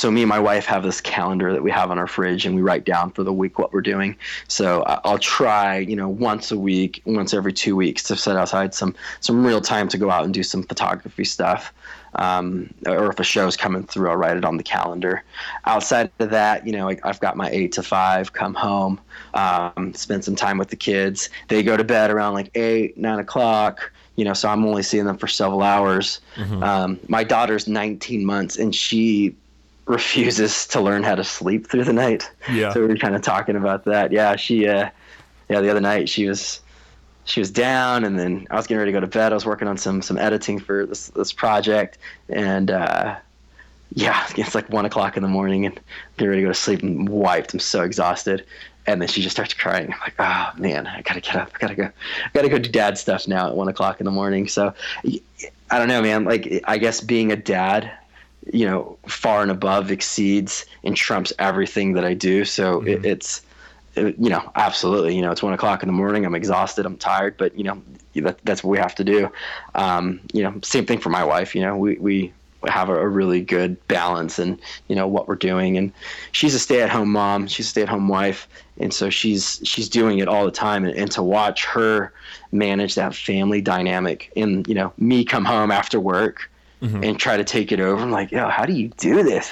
So me and my wife have this calendar that we have on our fridge, and we write down for the week what we're doing. So I'll try, you know, once a week, once every two weeks to set aside some, some real time to go out and do some photography stuff. Um, or if a show's coming through, I'll write it on the calendar. Outside of that, you know, I, I've got my eight to five, come home, um, spend some time with the kids. They go to bed around like eight, nine o'clock. You know, so I'm only seeing them for several hours. Mm-hmm. Um, my daughter's nineteen months, and she refuses to learn how to sleep through the night. Yeah. So we were kind of talking about that. Yeah, she, uh, yeah, the other night she was, she was down, and then I was getting ready to go to bed. I was working on some some editing for this this project, and uh, yeah, it's like one o'clock in the morning, and getting ready to go to sleep. And wiped. I'm so exhausted. And then she just starts crying. I'm like, oh man, I gotta get up. I gotta go. I gotta go do dad stuff now at one o'clock in the morning. So I don't know, man. Like, I guess being a dad, you know, far and above exceeds and trumps everything that I do. So mm-hmm. it, it's, it, you know, absolutely. You know, it's one o'clock in the morning. I'm exhausted. I'm tired. But you know, that, that's what we have to do. Um, you know, same thing for my wife. You know, we we have a, a really good balance in, you know, what we're doing. And she's a stay-at-home mom, she's a stay-at-home wife, and so she's she's doing it all the time. And, and to watch her manage that family dynamic, and, you know, me come home after work mm-hmm. and try to take it over, I'm like, yo, how do you do this?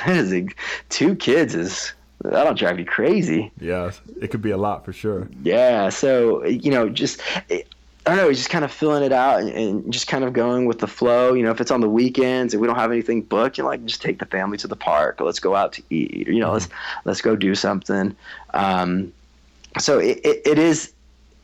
Two kids is that'll drive you crazy. Yeah, it could be a lot for sure. Yeah, so, you know, just it, I don't know, just kind of filling it out and, and just kind of going with the flow. You know, if it's on the weekends and we don't have anything booked, you know, like, just take the family to the park, or let's go out to eat, or, you know, mm-hmm. let's let's go do something. Um, so it, it, it is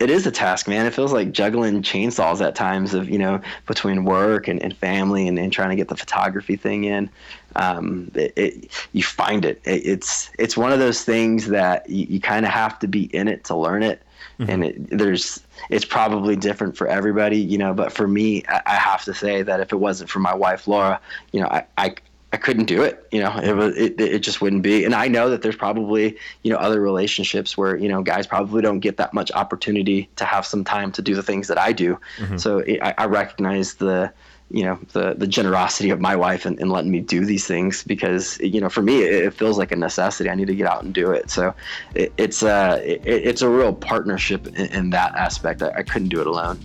it is a task, man. It feels like juggling chainsaws at times of, you know, between work and, and family and, and trying to get the photography thing in. Um, it, it, you find it. it. It's it's one of those things that you, you kind of have to be in it to learn it. Mm-hmm. And it, there's, it's probably different for everybody, you know, but for me, I, I have to say that if it wasn't for my wife, Laura, you know, I, I, I couldn't do it, you know, it was, it, it just wouldn't be. And I know that there's probably, you know, other relationships where, you know, guys probably don't get that much opportunity to have some time to do the things that I do. Mm-hmm. So it, I, I recognize the, you know, the, the generosity of my wife and, and letting me do these things, because, you know, for me, it, it feels like a necessity. I need to get out and do it. So it, it's a, it, it's a real partnership in, in that aspect. I, I couldn't do it alone.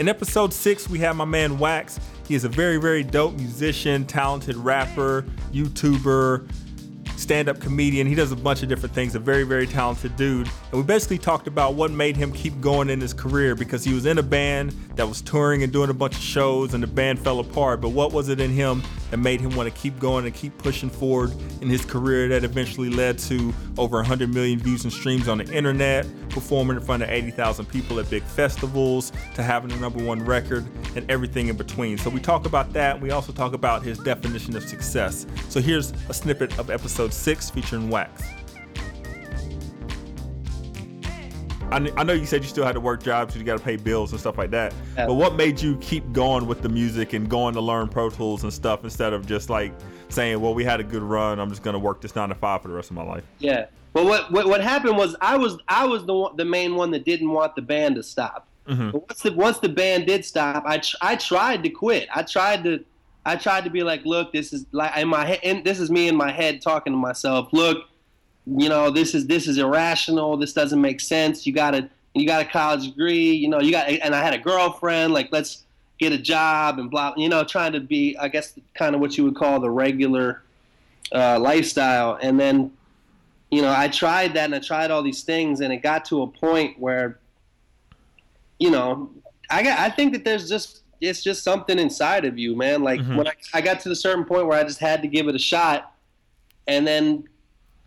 In episode six, we have my man Wax. He is a very, very dope musician, talented rapper, YouTuber, stand-up comedian. He does a bunch of different things, a very, very talented dude. And we basically talked about what made him keep going in his career, because he was in a band that was touring and doing a bunch of shows and the band fell apart. But what was it in him that made him want to keep going and keep pushing forward in his career that eventually led to over one hundred million views and streams on the internet, performing in front of eighty thousand people at big festivals, to having the number one record, and everything in between. So we talk about that. We also talk about his definition of success. So here's a snippet of episode six featuring Wax. I, I know you said you still had to work jobs, so you got to pay bills and stuff like that. Yeah. But what made you keep going with the music and going to learn Pro Tools and stuff, instead of just like saying, well, we had a good run, I'm just going to work this nine to five for the rest of my life? Yeah. Well, what, what, what happened was I was I was the one, the main one that didn't want the band to stop. Mm-hmm. But once the once the band did stop, I tr- I tried to quit. I tried to I tried to be like, look, this is like in my head, and this is me in my head talking to myself. Look, you know, this is this is irrational. This doesn't make sense. You got a you got a college degree, you know. You got and I had a girlfriend. Like, let's get a job and blah. You know, trying to be, I guess, kind of what you would call the regular uh, lifestyle. And then, you know, I tried that and I tried all these things, and it got to a point where, you know, I got I think that there's just it's just something inside of you, man. Like, mm-hmm. when I, I got to a certain point where I just had to give it a shot, and then,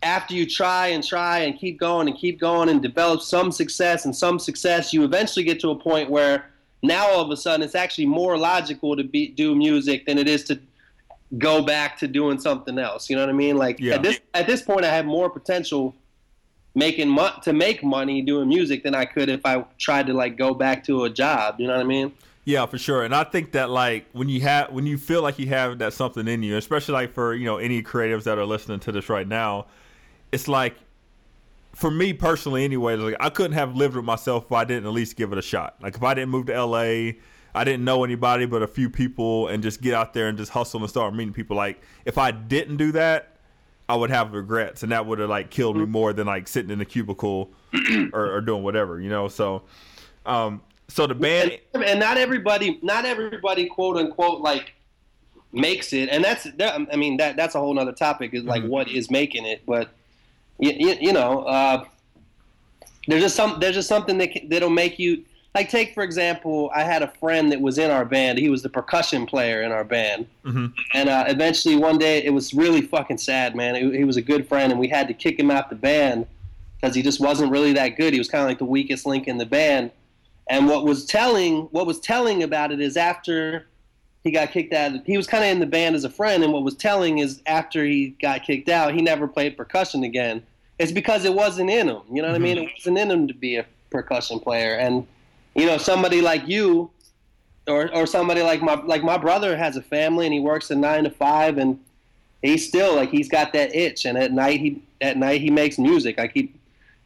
after you try and try and keep going and keep going and develop some success and some success, you eventually get to a point where now all of a sudden it's actually more logical to be, do music than it is to go back to doing something else. You know what I mean? Like, yeah. at this at this point, I have more potential making mo- to make money doing music than I could if I tried to like go back to a job. You know what I mean? Yeah, for sure. And I think that like when you have when you feel like you have that something in you, especially like for, you know, any creatives that are listening to this right now. It's like, for me personally anyway, like I couldn't have lived with myself if I didn't at least give it a shot. Like, if I didn't move to L A, I didn't know anybody but a few people, and just get out there and just hustle and start meeting people. Like, if I didn't do that, I would have regrets, and that would have like killed me more than like sitting in a cubicle or, or doing whatever, you know? So, um, so the band, and, and not everybody, not everybody quote unquote, like, makes it. And that's, that, I mean, that, that's a whole nother topic is like, mm-hmm. what is making it, but You, you, you know, uh, there's just some there's just something that can, that'll make you like take for example. I had a friend that was in our band. He was the percussion player in our band, mm-hmm. and uh, eventually one day it was really fucking sad, man. He, he was a good friend, and we had to kick him out the band because he just wasn't really that good. He was kind of like the weakest link in the band. And what was telling what was telling about it is after he got kicked out, he was kind of in the band as a friend, and what was telling is after he got kicked out, he never played percussion again. It's because it wasn't in him, you know what mm-hmm. I mean? It wasn't in him to be a percussion player. And, you know, somebody like you or or somebody like my like my brother has a family, and he works a nine to five, and he's still like he's got that itch. And at night he at night he makes music. Like he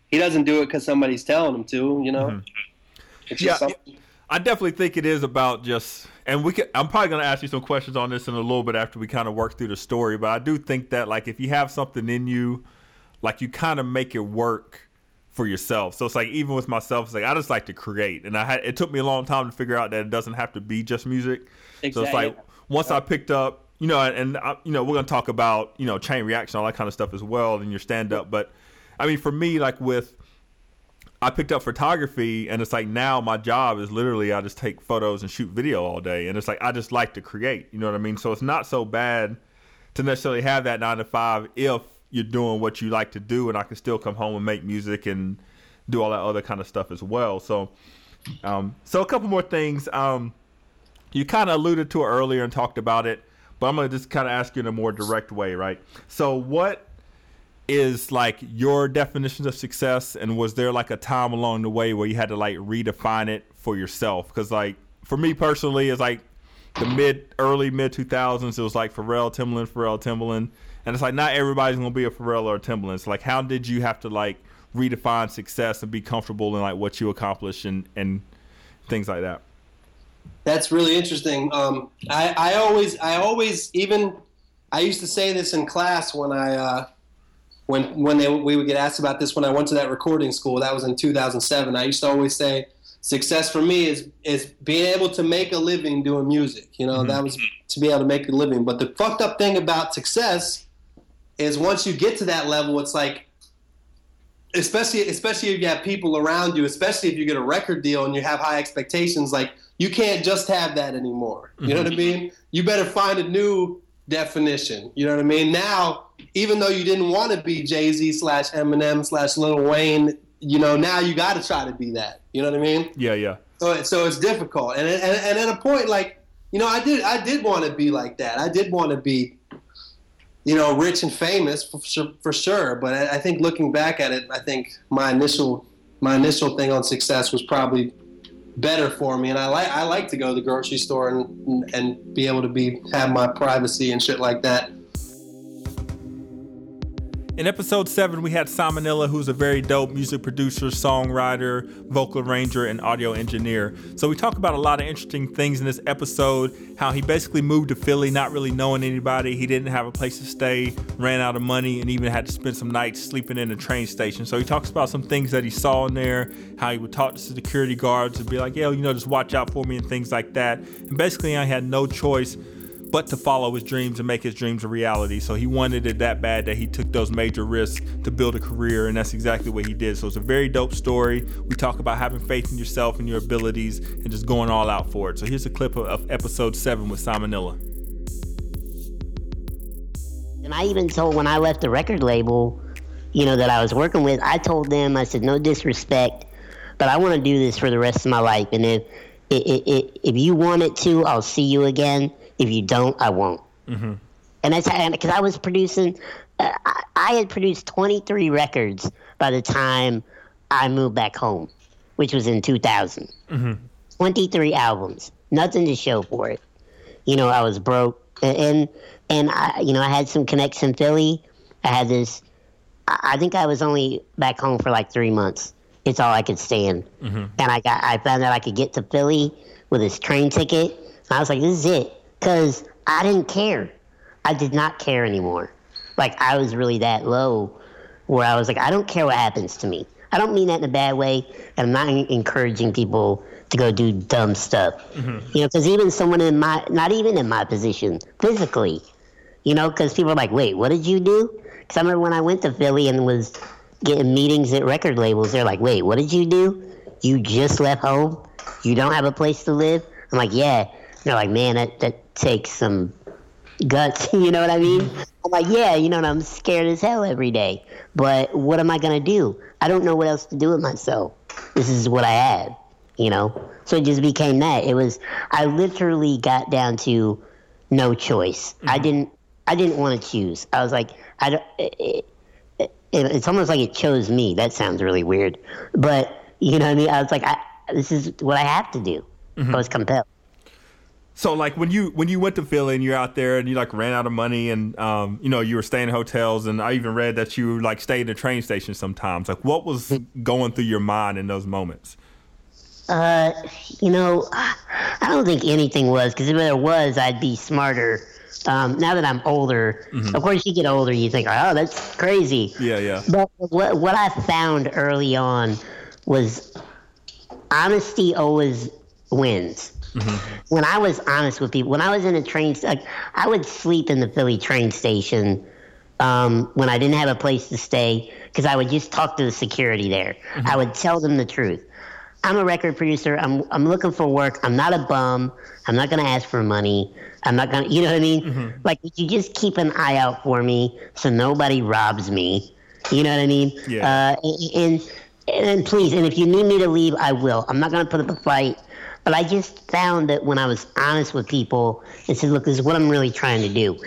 he doesn't do it because somebody's telling him to, you know? Mm-hmm. It's just yeah, something. I definitely think it is about just And we can, I'm probably going to ask you some questions on this in a little bit after we kind of work through the story. But I do think that, like, if you have something in you, like, you kind of make it work for yourself. So it's like, even with myself, it's like, I just like to create. And I had, it took me a long time to figure out that it doesn't have to be just music. Exactly. So it's like, once I picked up, you know, and, I, you know, we're going to talk about, you know, chain reaction, all that kind of stuff as well, and your stand up. But I mean, for me, like with, I picked up photography, and it's like now my job is literally I just take photos and shoot video all day. And it's like I just like to create, you know what I mean? So it's not so bad to necessarily have that nine to five if you're doing what you like to do, and I can still come home and make music and do all that other kind of stuff as well. So um, so a couple more things. Um, you kind of alluded to it earlier and talked about it, but I'm going to just kind of ask you in a more direct way, right? So what is like your definition of success, and was there like a time along the way where you had to like redefine it for yourself? Because like for me personally, it's like the mid early mid two thousands, it was like Pharrell Timbaland Pharrell Timbaland, and it's like not everybody's gonna be a Pharrell or a Timbaland. So like, how did you have to like redefine success and be comfortable in like what you accomplish and and things like that? That's really interesting. um I I always I always even I used to say this in class when I uh When when they, we would get asked about this when I went to that recording school. That was in two thousand seven. I used to always say success for me is is being able to make a living doing music. You know, mm-hmm. That was to be able to make a living. But the fucked up thing about success is once you get to that level, it's like, especially especially if you have people around you, especially if you get a record deal and you have high expectations, like you can't just have that anymore. You mm-hmm. know what I mean? You better find a new definition. You know what I mean? Now, even though you didn't want to be Jay Z slash Eminem slash Lil Wayne, you know, now you got to try to be that. You know what I mean? Yeah, yeah. So, so it's difficult, and, and and at a point, like, you know, I did I did want to be like that. I did want to be, you know, rich and famous for sure, for sure. But I, I think looking back at it, I think my initial my initial thing on success was probably better for me, and I like I like to go to the grocery store and and be able to be have my privacy and shit like that. In episode seven, we had Simonilla, who's a very dope music producer, songwriter, vocal arranger, and audio engineer. So we talk about a lot of interesting things in this episode, how he basically moved to Philly not really knowing anybody. He didn't have a place to stay, ran out of money, and even had to spend some nights sleeping in a train station. So he talks about some things that he saw in there, how he would talk to security guards and be like, yo, you know, just watch out for me and things like that. And basically, I had no choice but to follow his dreams and make his dreams a reality. So he wanted it that bad that he took those major risks to build a career, and that's exactly what he did. So it's a very dope story. We talk about having faith in yourself and your abilities and just going all out for it. So here's a clip of, of episode seven with Simonilla. And I even told, when I left the record label, you know, that I was working with, I told them, I said, no disrespect, but I want to do this for the rest of my life. And if, if, if, if you want it to, I'll see you again. If you don't, I won't. Mm-hmm. And that's how, because I was producing, uh, I, I had produced twenty-three records by the time I moved back home, which was in two thousand. Mm-hmm. twenty-three albums, nothing to show for it. You know, I was broke, and and I, you know, I had some connects in Philly. I had this. I think I was only back home for like three months. It's all I could stand, mm-hmm. and I got. I found out I could get to Philly with this train ticket. And I was like, this is it. Because I didn't care. I did not care anymore. Like, I was really that low where I was like, I don't care what happens to me. I don't mean that in a bad way. And I'm not encouraging people to go do dumb stuff. Mm-hmm. You know, because even someone in my, not even in my position, physically, you know, because people are like, wait, what did you do? Because I remember when I went to Philly and was getting meetings at record labels, they're like, wait, what did you do? You just left home? You don't have a place to live? I'm like, yeah. They're like, man, that, that takes some guts, you know what I mean? I'm like, yeah, you know, and I'm scared as hell every day. But what am I going to do? I don't know what else to do with myself. This is what I had, you know? So it just became that. It was, I literally got down to no choice. Mm-hmm. I didn't I didn't want to choose. I was like, I don't, it, it, it, it's almost like it chose me. That sounds really weird. But, you know what I mean? I was like, I, this is what I have to do. Mm-hmm. I was compelled. So like when you when you went to Philly and you're out there and you like ran out of money and um you know you were staying in hotels, and I even read that you like stayed at a train station sometimes. Like, what was going through your mind in those moments? Uh, you know, I don't think anything was, because if there was, I'd be smarter. Um, now that I'm older, mm-hmm. of course, you get older, you think, oh, that's crazy. Yeah, yeah. But what, what I found early on was honesty always wins. Mm-hmm. When I was honest with people, when I was in a train, like, I would sleep in the Philly train station um, when I didn't have a place to stay, because I would just talk to the security there. Mm-hmm. I would tell them the truth. I'm a record producer. I'm I'm looking for work. I'm not a bum. I'm not going to ask for money. I'm not going to, you know what I mean? Mm-hmm. Like, you just keep an eye out for me so nobody robs me. You know what I mean? Yeah. Uh, and, and and please, and if you need me to leave, I will. I'm not going to put up a fight. But I just found that when I was honest with people and said, look, this is what I'm really trying to do,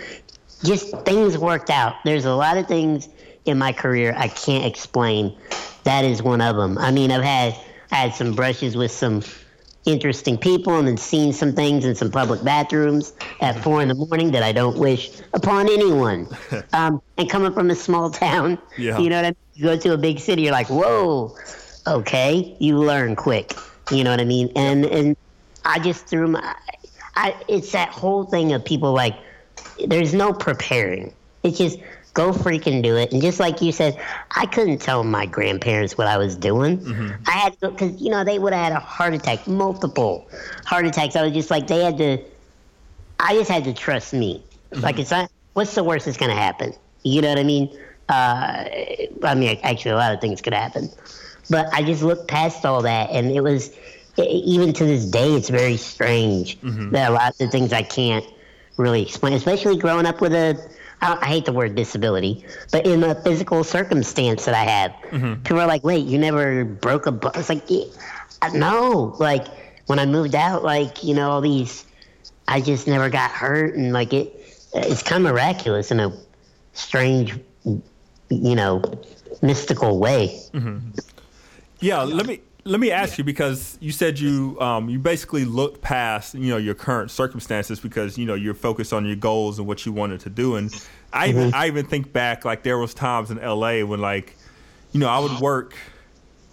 just things worked out. There's a lot of things in my career I can't explain. That is one of them. I mean, I've had... I had some brushes with some interesting people and then seen some things in some public bathrooms at four in the morning that I don't wish upon anyone. Um, and coming from a small town, yeah. you know what I mean? You go to a big city, you're like, whoa, okay, you learn quick. You know what I mean? And and I just threw my, I, it's that whole thing of people like, there's no preparing. It's just go freaking do it. And just like you said, I couldn't tell my grandparents what I was doing. Mm-hmm. I had to, because, you know, they would have had a heart attack, multiple heart attacks. I was just like, they had to, I just had to trust me. Mm-hmm. Like, it's not, what's the worst that's going to happen? You know what I mean? Uh, I mean, actually, a lot of things could happen. But I just looked past all that, and it was, even to this day, it's very strange mm-hmm. that a lot of the things I can't really explain, especially growing up with a, I hate the word disability, but in the physical circumstance that I have, mm-hmm. people are like, wait, you never broke a bone? It's like, no. Like, when I moved out, like, you know, all these, I just never got hurt. And, like, it, it's kind of miraculous in a strange, you know, mystical way. Mm-hmm. Yeah, let me. Let me ask you, because you said you um, you basically looked past, you know, your current circumstances because, you know, you're focused on your goals and what you wanted to do. And I mm-hmm. even I even think back, like, there was times in L A when, like, you know, I would work.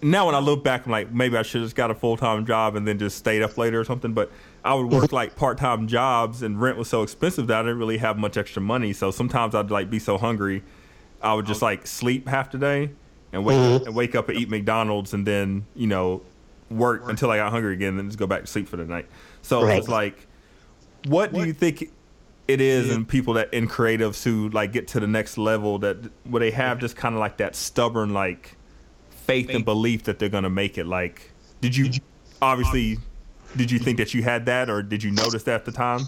Now when I look back, I'm like, maybe I should have just got a full-time job and then just stayed up later or something. But I would work like part-time jobs, and rent was so expensive that I didn't really have much extra money. So sometimes I'd like be so hungry, I would just like sleep half the day. And wake, mm-hmm. and wake up and eat McDonald's and then, you know, work until I got hungry again and then just go back to sleep for the night. So right. it's like, what, what do you think it is yeah. in people that in creatives who like get to the next level that where they have just kind of like that stubborn, like faith, faith and belief that they're going to make it? Like, did you obviously did you think that you had that, or did you notice that at the time?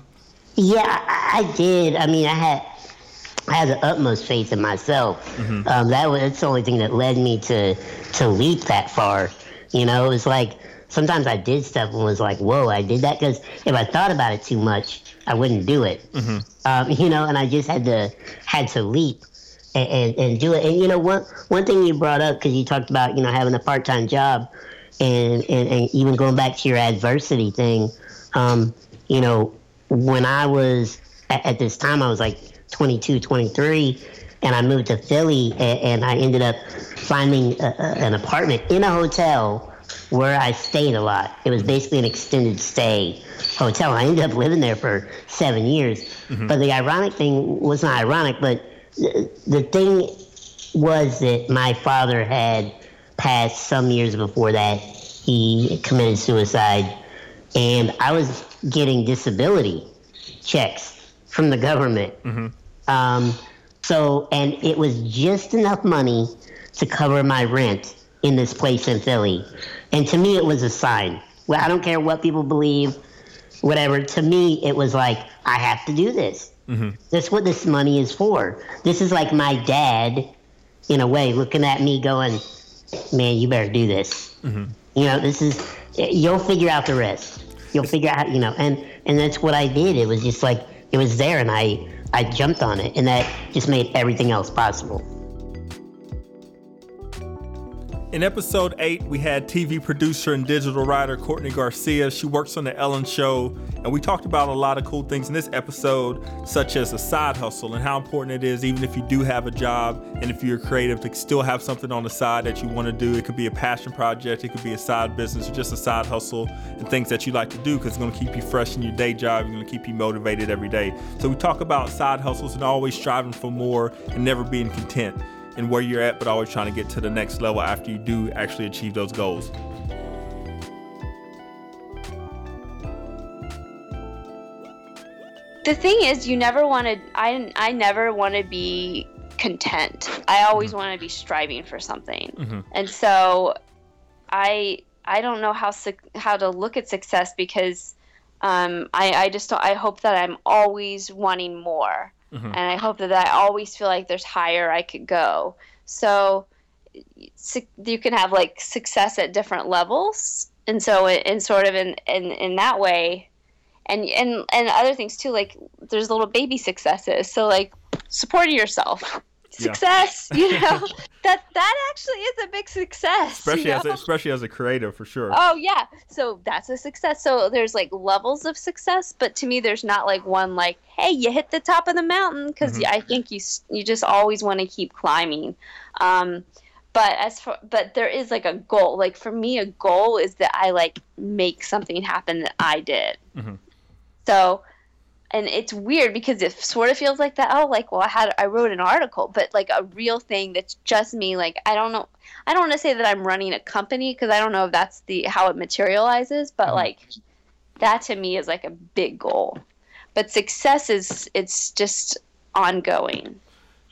Yeah, I did. I mean, I had. I had the utmost faith in myself. Mm-hmm. Um, that was that's the only thing that led me to to leap that far. You know, it was like sometimes I did stuff and was like, "Whoa, I did that!" Because if I thought about it too much, I wouldn't do it. Mm-hmm. Um, you know, and I just had to had to leap and, and, and do it. And you know, one one thing you brought up, because you talked about, you know, having a part time job and, and and even going back to your adversity thing. Um, you know, when I was at, at this time, I was like twenty-two, twenty-three, and I moved to Philly, and, and I ended up finding a, a, an apartment in a hotel where I stayed a lot. It was basically an extended stay hotel. I ended up living there for seven years. Mm-hmm. But the ironic thing was not ironic, but the, the thing was that my father had passed some years before that. He committed suicide, and I was getting disability checks from the government. Mm-hmm. Um, so, and it was just enough money to cover my rent in this place in Philly. And to me, it was a sign. Well, I don't care what people believe, whatever. To me, it was like, I have to do this. Mm-hmm. That's what this money is for. This is like my dad, in a way, looking at me going, man, you better do this. Mm-hmm. You know, this is, you'll figure out the rest. You'll figure out, you know, and, and that's what I did. It was just like, it was there, and I, I jumped on it, and that just made everything else possible. In episode eight, we had T V producer and digital writer Courtney Garcia. She works on The Ellen Show, and we talked about a lot of cool things in this episode, such as a side hustle and how important it is, even if you do have a job and if you're creative, to still have something on the side that you want to do. It could be a passion project, it could be a side business, or just a side hustle, and things that you like to do, because it's going to keep you fresh in your day job. It's going to keep you motivated every day. So we talk about side hustles and always striving for more and never being content and where you're at, but always trying to get to the next level after you do actually achieve those goals. The thing is, you never want to, I, I never want to be content. I always mm-hmm. want to be striving for something. Mm-hmm. And so I, I don't know how, su- how to look at success, because um, I, I just don't, I hope that I'm always wanting more. Mm-hmm. And I hope that I always feel like there's higher I could go. So su- you can have like success at different levels. And so in, in sort of in, in, in that way, and, and, and other things too, like there's little baby successes. So like supporting yourself, success, yeah. you know, that, that actually is a big success. Especially, you know? as a, especially as a creative, for sure. Oh yeah. So that's a success. So there's like levels of success, but to me, there's not like one, like, hey, you hit the top of the mountain. Cause mm-hmm. I think you, you just always want to keep climbing. Um, but as for, but there is like a goal. Like for me, a goal is that I like make something happen that I did. Mm-hmm. So, and it's weird because it sort of feels like that. Oh, like, well, I had, I wrote an article, but like a real thing that's just me. Like, I don't know. I don't want to say that I'm running a company, because I don't know if that's the, how it materializes, but oh. like that to me is like a big goal. But success is, it's just ongoing.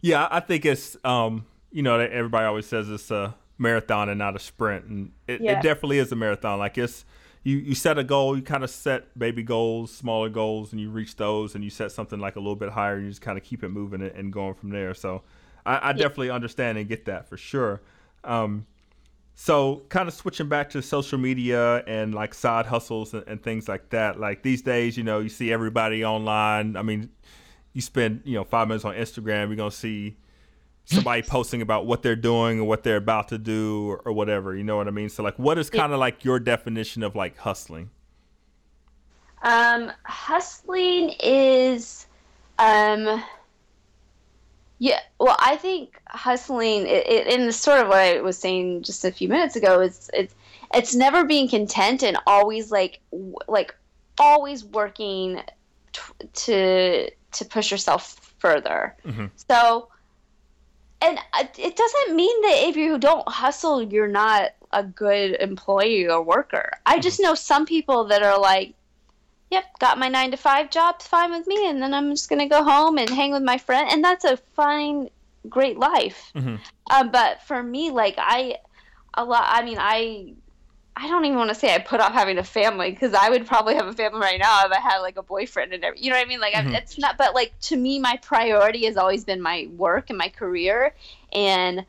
Yeah, I think it's, um, you know, everybody always says it's a marathon and not a sprint. And it, yeah. it definitely is a marathon. Like it's, You you set a goal, you kind of set baby goals, smaller goals, and you reach those, and you set something like a little bit higher, and you just kind of keep it moving and, and going from there. So I, I yeah. definitely understand and get that for sure. Um, so kind of switching back to social media and like side hustles and, and things like that. Like these days, you know, you see everybody online. I mean, you spend, you know, five minutes on Instagram, you're going to see somebody posting about what they're doing or what they're about to do, or, or whatever, you know what I mean? So like, what is kind of like your definition of like hustling? Um, hustling is, um, yeah, well, I think hustling it, it, in the sort of what I was saying just a few minutes ago, it's, it's, it's never being content and always like, w- like always working t- to, to push yourself further. Mm-hmm. So, and it doesn't mean that if you don't hustle, you're not a good employee or worker. I just know some people that are like, yep, got my nine to five job, fine with me. And then I'm just going to go home and hang with my friend. And that's a fine, great life. Mm-hmm. Um, but for me, like I, a lot, I mean, I, I don't even want to say I put off having a family, because I would probably have a family right now if I had like a boyfriend and everything. You know what I mean? Like mm-hmm. I, it's not, but like to me, my priority has always been my work and my career. And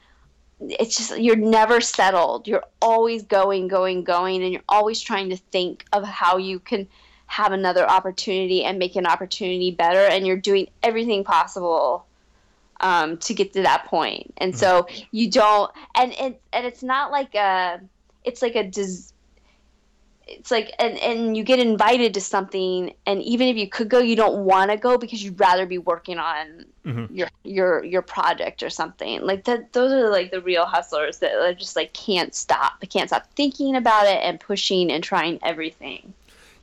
it's just, you're never settled. You're always going, going, going. And you're always trying to think of how you can have another opportunity and make an opportunity better. And you're doing everything possible um, to get to that point. And mm-hmm. so you don't, and, and, and it's not like a, It's like a, dis- it's like, and, and you get invited to something, and even if you could go, you don't want to go because you'd rather be working on mm-hmm. your, your, your project or something like that. Those are like the real hustlers that are just like, can't stop, they can't stop thinking about it and pushing and trying everything.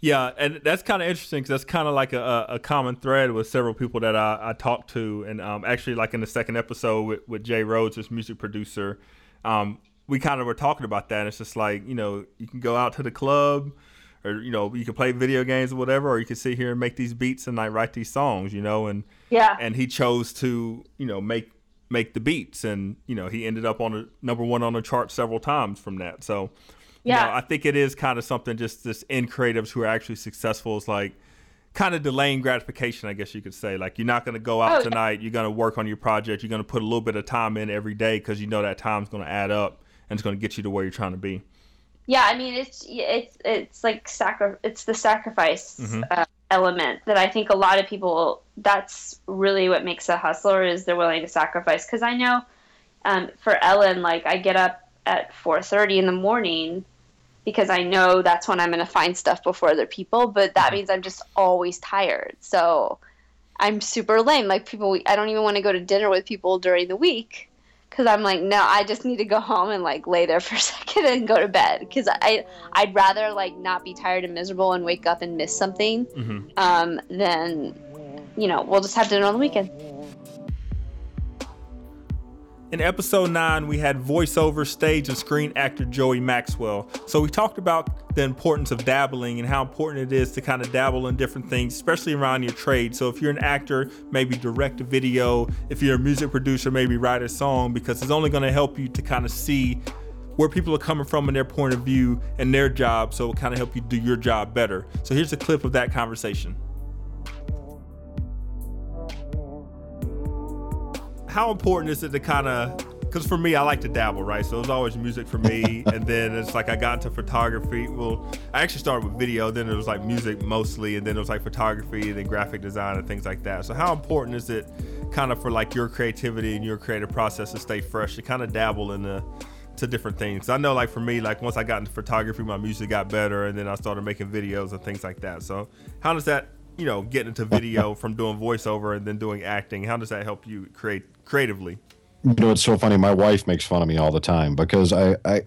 Yeah. And that's kind of interesting, because that's kind of like a, a common thread with several people that I, I talked to. And um, actually like in the second episode with, with Jay Rhodes, his music producer, um, we kind of were talking about that. It's just like, you know, you can go out to the club, or, you know, you can play video games or whatever, or you can sit here and make these beats and like write these songs, you know, and, yeah. and he chose to, you know, make, make the beats, and, you know, he ended up on a number one on the chart several times from that. So, yeah, you know, I think it is kind of something just this in creatives who are actually successful is like kind of delaying gratification, I guess you could say. Like, you're not going to go out oh, tonight. Yeah. You're going to work on your project. You're going to put a little bit of time in every day, because you know that time's going to add up. And it's going to get you to where you're trying to be. Yeah, I mean, it's it's it's like sacri- it's the sacrifice mm-hmm. uh, element that I think a lot of people, that's really what makes a hustler, is they're willing to sacrifice. Because I know um, for Ellen, like I get up at four thirty in the morning because I know that's when I'm going to find stuff before other people. But that means I'm just always tired. So I'm super lame. Like people, I don't even want to go to dinner with people during the week because I'm like, no, I just need to go home and like lay there for a second and go to bed because I I'd rather like not be tired and miserable and wake up and miss something mm-hmm. um, than, you know, we'll just have dinner on the weekend. In episode nine, we had voiceover, stage, and screen actor Joey Maxwell. So we talked about the importance of dabbling and how important it is to kind of dabble in different things, especially around your trade. So if you're an actor, maybe direct a video. If you're a music producer, maybe write a song, because it's only going to help you to kind of see where people are coming from and their point of view and their job. So it kind of help you do your job better. So here's a clip of that conversation. How important is it to kind of, because for me, I like to dabble, right? So it was always music for me. And then it's like I got into photography. Well, I actually started with video. Then it was like music mostly. And then it was like photography and then graphic design and things like that. So how important is it kind of for like your creativity and your creative process to stay fresh, to kind of dabble in the, to different things? I know like for me, like once I got into photography, my music got better. And then I started making videos and things like that. So how does that, you know, getting into video from doing voiceover and then doing acting, how does that help you create creatively? You know, it's so funny. My wife makes fun of me all the time because I, I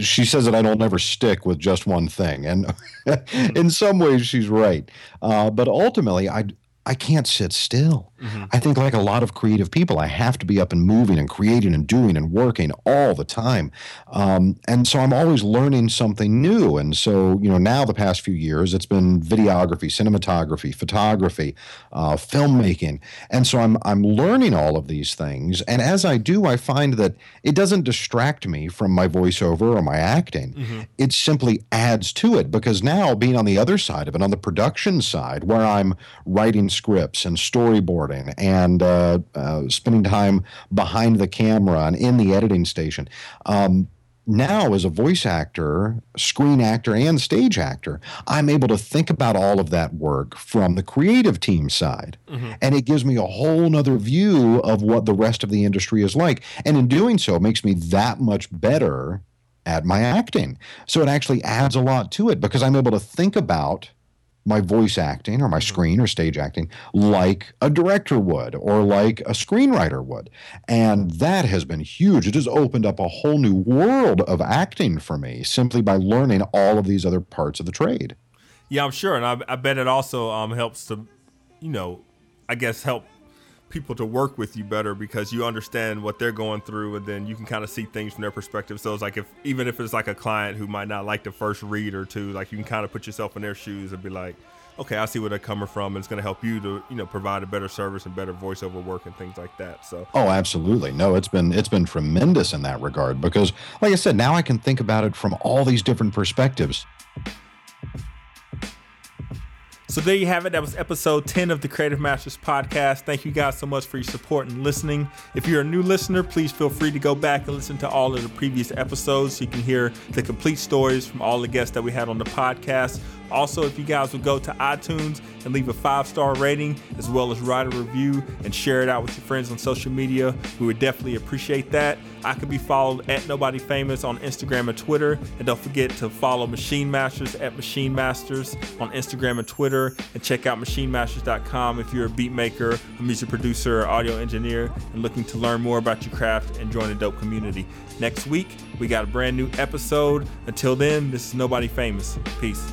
she says that I don't ever stick with just one thing. And mm-hmm. in some ways she's right. Uh, but ultimately I, I can't sit still. Mm-hmm. I think like a lot of creative people, I have to be up and moving and creating and doing and working all the time. Um, and so I'm always learning something new. And so, you know, now the past few years, it's been videography, cinematography, photography, uh, filmmaking. And so I'm, I'm learning all of these things. And as I do, I find that it doesn't distract me from my voiceover or my acting. Mm-hmm. It simply adds to it, because now being on the other side of it, on the production side, where I'm writing scripts and storyboarding and uh, uh, spending time behind the camera and in the editing station. Um, now as a voice actor, screen actor, and stage actor, I'm able to think about all of that work from the creative team side. Mm-hmm. And it gives me a whole nother view of what the rest of the industry is like. And in doing so, it makes me that much better at my acting. So it actually adds a lot to it because I'm able to think about my voice acting or my screen or stage acting like a director would or like a screenwriter would. And that has been huge. It has opened up a whole new world of acting for me simply by learning all of these other parts of the trade. Yeah, I'm sure. And I, I bet it also um, helps to, you know, I guess help people to work with you better because you understand what they're going through and then you can kind of see things from their perspective. So it's like if even if it's like a client who might not like the first read or two, like you can kind of put yourself in their shoes and be like, okay, I see where they're coming from, and it's going to help you to, you know, provide a better service and better voiceover work and things like that. So oh, absolutely. No, it's been it's been tremendous in that regard because, like I said, now I can think about it from all these different perspectives. So there you have it. That was episode ten of the Creative Masters podcast. Thank you guys so much for your support and listening. If you're a new listener, please feel free to go back and listen to all of the previous episodes so you can hear the complete stories from all the guests that we had on the podcast. Also, if you guys would go to iTunes and leave a five-star rating, as well as write a review and share it out with your friends on social media, we would definitely appreciate that. I can be followed at Nobody Famous on Instagram and Twitter. And don't forget to follow Machine Masters at Machine Masters on Instagram and Twitter. And check out Machine Masters dot com if you're a beat maker, a music producer, or audio engineer, and looking to learn more about your craft and join a dope community. Next week, we got a brand new episode. Until then, this is Nobody Famous. Peace.